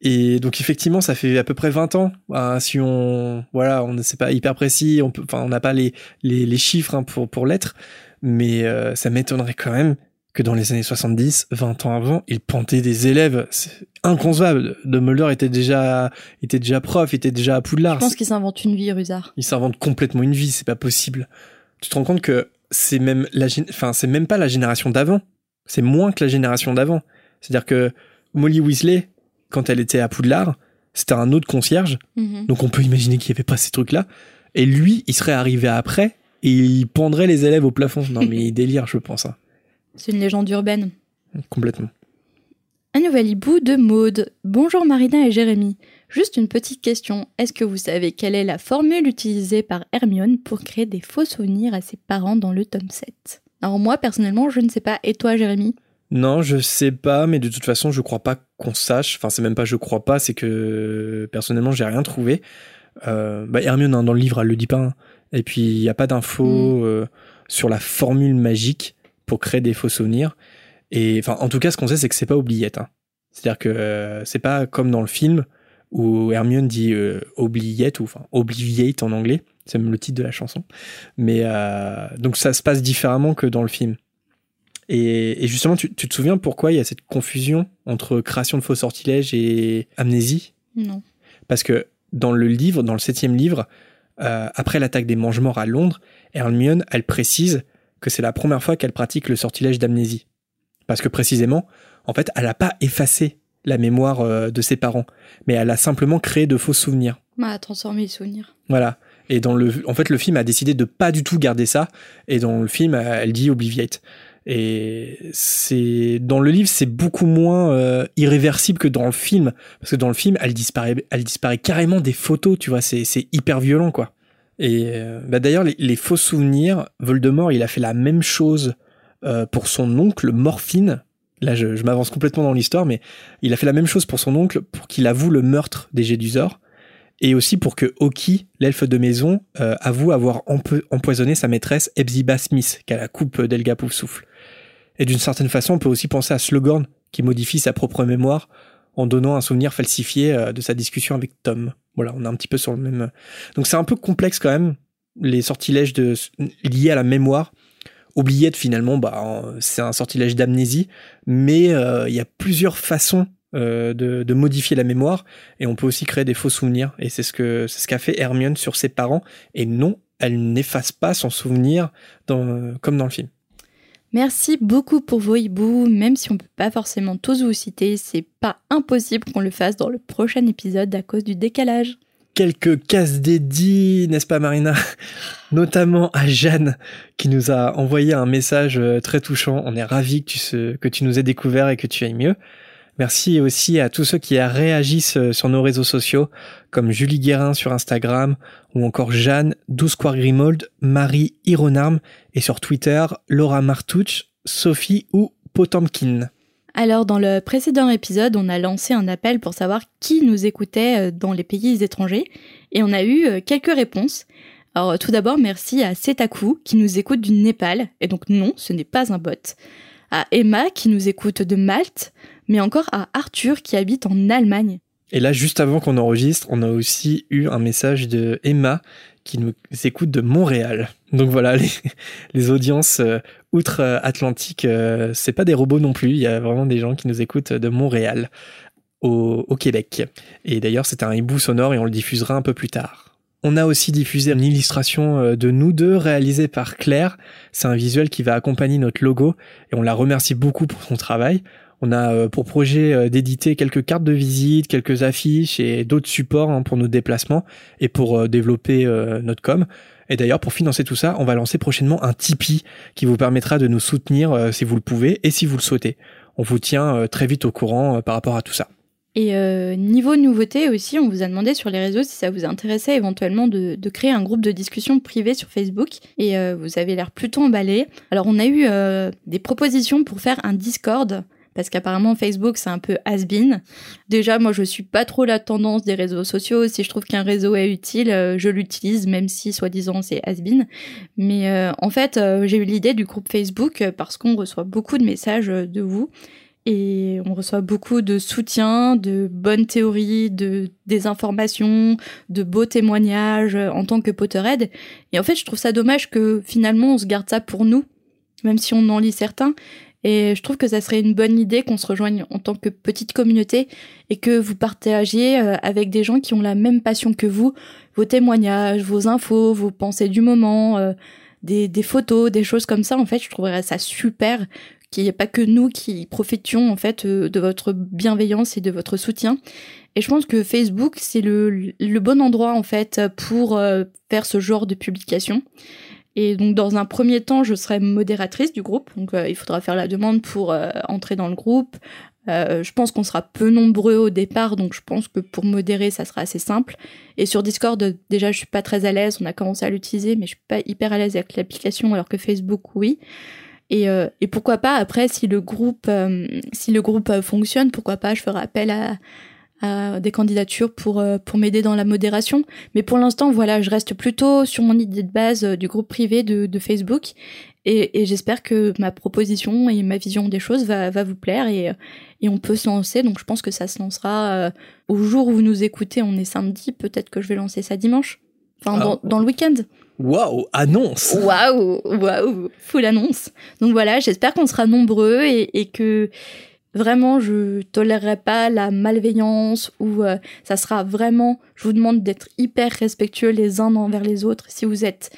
Et donc effectivement, ça fait à peu près 20 ans. Si on voilà, on ne sait pas hyper précis, on n'a pas les chiffres pour l'être, mais ça m'étonnerait quand même que dans les années 70, 20 ans avant, il pendait des élèves. C'est inconcevable. Dumbledore était déjà prof, était déjà à Poudlard. Je pense qu'il s'invente une vie, Rusard. Il s'invente complètement une vie, c'est pas possible. Tu te rends compte que c'est même c'est même pas la génération d'avant. C'est moins que la génération d'avant. C'est-à-dire que Molly Weasley, quand elle était à Poudlard, c'était un autre concierge. Mm-hmm. Donc on peut imaginer qu'il n'y avait pas ces trucs-là. Et lui, il serait arrivé après et il pendrait les élèves au plafond. Non mais il délire, je pense. Hein. C'est une légende urbaine. Complètement. Un nouvel hibou de Maude. Bonjour Marina et Jérémy. Juste une petite question. Est-ce que vous savez quelle est la formule utilisée par Hermione pour créer des faux souvenirs à ses parents dans le tome 7 ? Alors moi, personnellement, je ne sais pas. Et toi, Jérémy ? Non, je sais pas, mais de toute façon, je crois pas qu'on sache. Enfin, c'est même pas je crois pas, c'est que personnellement, j'ai rien trouvé. Hermione, dans le livre, elle le dit pas. Hein. Et puis, il n'y a pas d'infos sur la formule magique pour créer des faux souvenirs. Et enfin, en tout cas, ce qu'on sait, c'est que c'est pas oubliette. Hein. C'est-à-dire que c'est pas comme dans le film où Hermione dit oubliette ou enfin obliviate en anglais. C'est même le titre de la chanson. Mais donc ça se passe différemment que dans le film. Et justement, tu te souviens pourquoi il y a cette confusion entre création de faux sortilèges et amnésie ? Non. Parce que dans le livre, dans le 7e livre, après l'attaque des Mange-Morts à Londres, Hermione, elle précise que c'est la première fois qu'elle pratique le sortilège d'amnésie. Parce que précisément, en fait, elle n'a pas effacé la mémoire de ses parents, mais elle a simplement créé de faux souvenirs. Elle a transformé les souvenirs. Voilà. Et en fait, le film a décidé de pas du tout garder ça. Et dans le film, elle dit Obliviate. Et dans le livre, c'est beaucoup moins irréversible que dans le film. Parce que dans le film, elle disparaît carrément des photos, tu vois. C'est hyper violent, quoi. Et d'ailleurs, les faux souvenirs, Voldemort, il a fait la même chose pour son oncle, Morphine. Là, je m'avance complètement dans l'histoire, mais il a fait la même chose pour son oncle pour qu'il avoue le meurtre des Gédusors. Et aussi pour que Oki, l'elfe de maison, avoue avoir empoisonné sa maîtresse Hepzibah Smith, qui a la coupe d'Helga Poufsouffle. Et d'une certaine façon, on peut aussi penser à Slughorn, qui modifie sa propre mémoire en donnant un souvenir falsifié de sa discussion avec Tom. Voilà, on est un petit peu sur le même... Donc c'est un peu complexe quand même, les sortilèges liés à la mémoire. Oubliette, finalement, c'est un sortilège d'amnésie, mais il y a plusieurs façons de modifier la mémoire et on peut aussi créer des faux souvenirs et c'est ce qu'a fait Hermione sur ses parents et non, elle n'efface pas son souvenir comme dans le film. Merci beaucoup pour vos hiboux, même si on peut pas forcément tous vous citer, c'est pas impossible qu'on le fasse dans le prochain épisode à cause du décalage. Quelques cases dédiées, n'est-ce pas Marina ? Notamment à Jeanne, qui nous a envoyé un message très touchant. On est ravis que tu nous aies découvert et que tu ailles mieux. Merci aussi à tous ceux qui réagissent sur nos réseaux sociaux, comme Julie Guérin sur Instagram, ou encore Jeanne, 12 Square Grimold, Marie Ironarm, et sur Twitter, Laura Martouch, Sophie ou Potemkin. Alors, dans le précédent épisode, on a lancé un appel pour savoir qui nous écoutait dans les pays étrangers, et on a eu quelques réponses. Alors, tout d'abord, merci à Setaku, qui nous écoute du Népal, et donc non, ce n'est pas un bot. à Emma qui nous écoute de Malte, mais encore à Arthur qui habite en Allemagne. Et là, juste avant qu'on enregistre, on a aussi eu un message de Emma qui nous écoute de Montréal. Donc voilà, les audiences outre-Atlantique, c'est pas des robots non plus. Il y a vraiment des gens qui nous écoutent de Montréal au Québec. Et d'ailleurs, c'est un hibou sonore et on le diffusera un peu plus tard. On a aussi diffusé une illustration de nous deux réalisée par Claire. C'est un visuel qui va accompagner notre logo et on la remercie beaucoup pour son travail. On a pour projet d'éditer quelques cartes de visite, quelques affiches et d'autres supports pour nos déplacements et pour développer notre com. Et d'ailleurs, pour financer tout ça, on va lancer prochainement un Tipeee qui vous permettra de nous soutenir si vous le pouvez et si vous le souhaitez. On vous tient très vite au courant par rapport à tout ça. Et niveau nouveauté aussi, on vous a demandé sur les réseaux si ça vous intéressait éventuellement de créer un groupe de discussion privé sur Facebook. Et vous avez l'air plutôt emballés. Alors on a eu des propositions pour faire un Discord, parce qu'apparemment Facebook c'est un peu has-been. Déjà moi je suis pas trop la tendance des réseaux sociaux. Si je trouve qu'un réseau est utile, je l'utilise, même si soi-disant c'est has-been. Mais en fait j'ai eu l'idée du groupe Facebook parce qu'on reçoit beaucoup de messages de vous. Et on reçoit beaucoup de soutien, de bonnes théories, des informations, de beaux témoignages en tant que Potterhead. Et en fait, je trouve ça dommage que finalement, on se garde ça pour nous, même si on en lit certains. Et je trouve que ça serait une bonne idée qu'on se rejoigne en tant que petite communauté et que vous partagiez avec des gens qui ont la même passion que vous, vos témoignages, vos infos, vos pensées du moment, des photos, des choses comme ça. En fait, je trouverais ça super qu'il n'y ait pas que nous qui profitions en fait de votre bienveillance et de votre soutien. Et je pense que Facebook, c'est le bon endroit en fait pour faire ce genre de publication. Et donc dans un premier temps, je serai modératrice du groupe. Donc il faudra faire la demande pour entrer dans le groupe. Je pense qu'on sera peu nombreux au départ, donc je pense que pour modérer, ça sera assez simple. Et sur Discord, déjà, je suis pas très à l'aise. On a commencé à l'utiliser, mais je suis pas hyper à l'aise avec l'application, alors que Facebook, oui. Et pourquoi pas, après, si le groupe fonctionne, pourquoi pas, je ferai appel à des candidatures pour m'aider dans la modération. Mais pour l'instant, voilà, je reste plutôt sur mon idée de base du groupe privé de Facebook. Et j'espère que ma proposition et ma vision des choses va vous plaire et on peut se lancer. Donc je pense que ça se lancera au jour où vous nous écoutez, on est samedi, peut-être que je vais lancer ça dimanche. Enfin, dans le week-end. Waouh, annonce! Waouh, full annonce. Donc voilà, j'espère qu'on sera nombreux et que vraiment je tolérerai pas la malveillance ou ça sera vraiment, je vous demande d'être hyper respectueux les uns envers les autres. Si vous n'êtes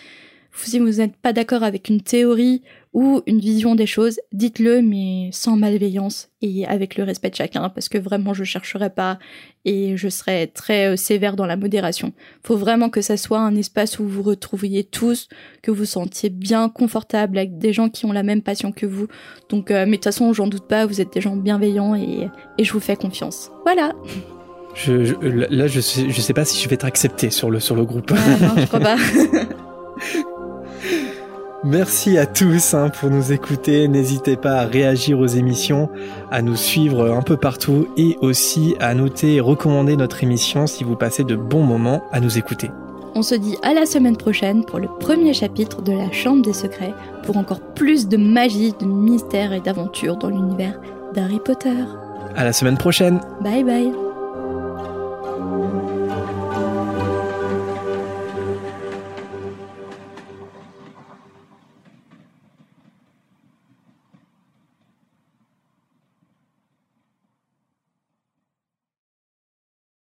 pas d'accord avec une théorie ou une vision des choses, dites-le, mais sans malveillance et avec le respect de chacun, parce que vraiment, je chercherai pas et je serai très sévère dans la modération. Faut vraiment que ça soit un espace où vous vous retrouviez tous, que vous vous sentiez bien confortable avec des gens qui ont la même passion que vous. Donc, mais de toute façon, j'en doute pas, vous êtes des gens bienveillants et je vous fais confiance. Voilà. Je sais pas si je vais être acceptée sur le groupe. Ouais, non, je crois pas. Merci à tous pour nous écouter. N'hésitez pas à réagir aux émissions, à nous suivre un peu partout et aussi à noter et recommander notre émission si vous passez de bons moments à nous écouter. On se dit à la semaine prochaine pour le premier chapitre de la Chambre des Secrets pour encore plus de magie, de mystère et d'aventure dans l'univers d'Harry Potter. À la semaine prochaine. Bye bye.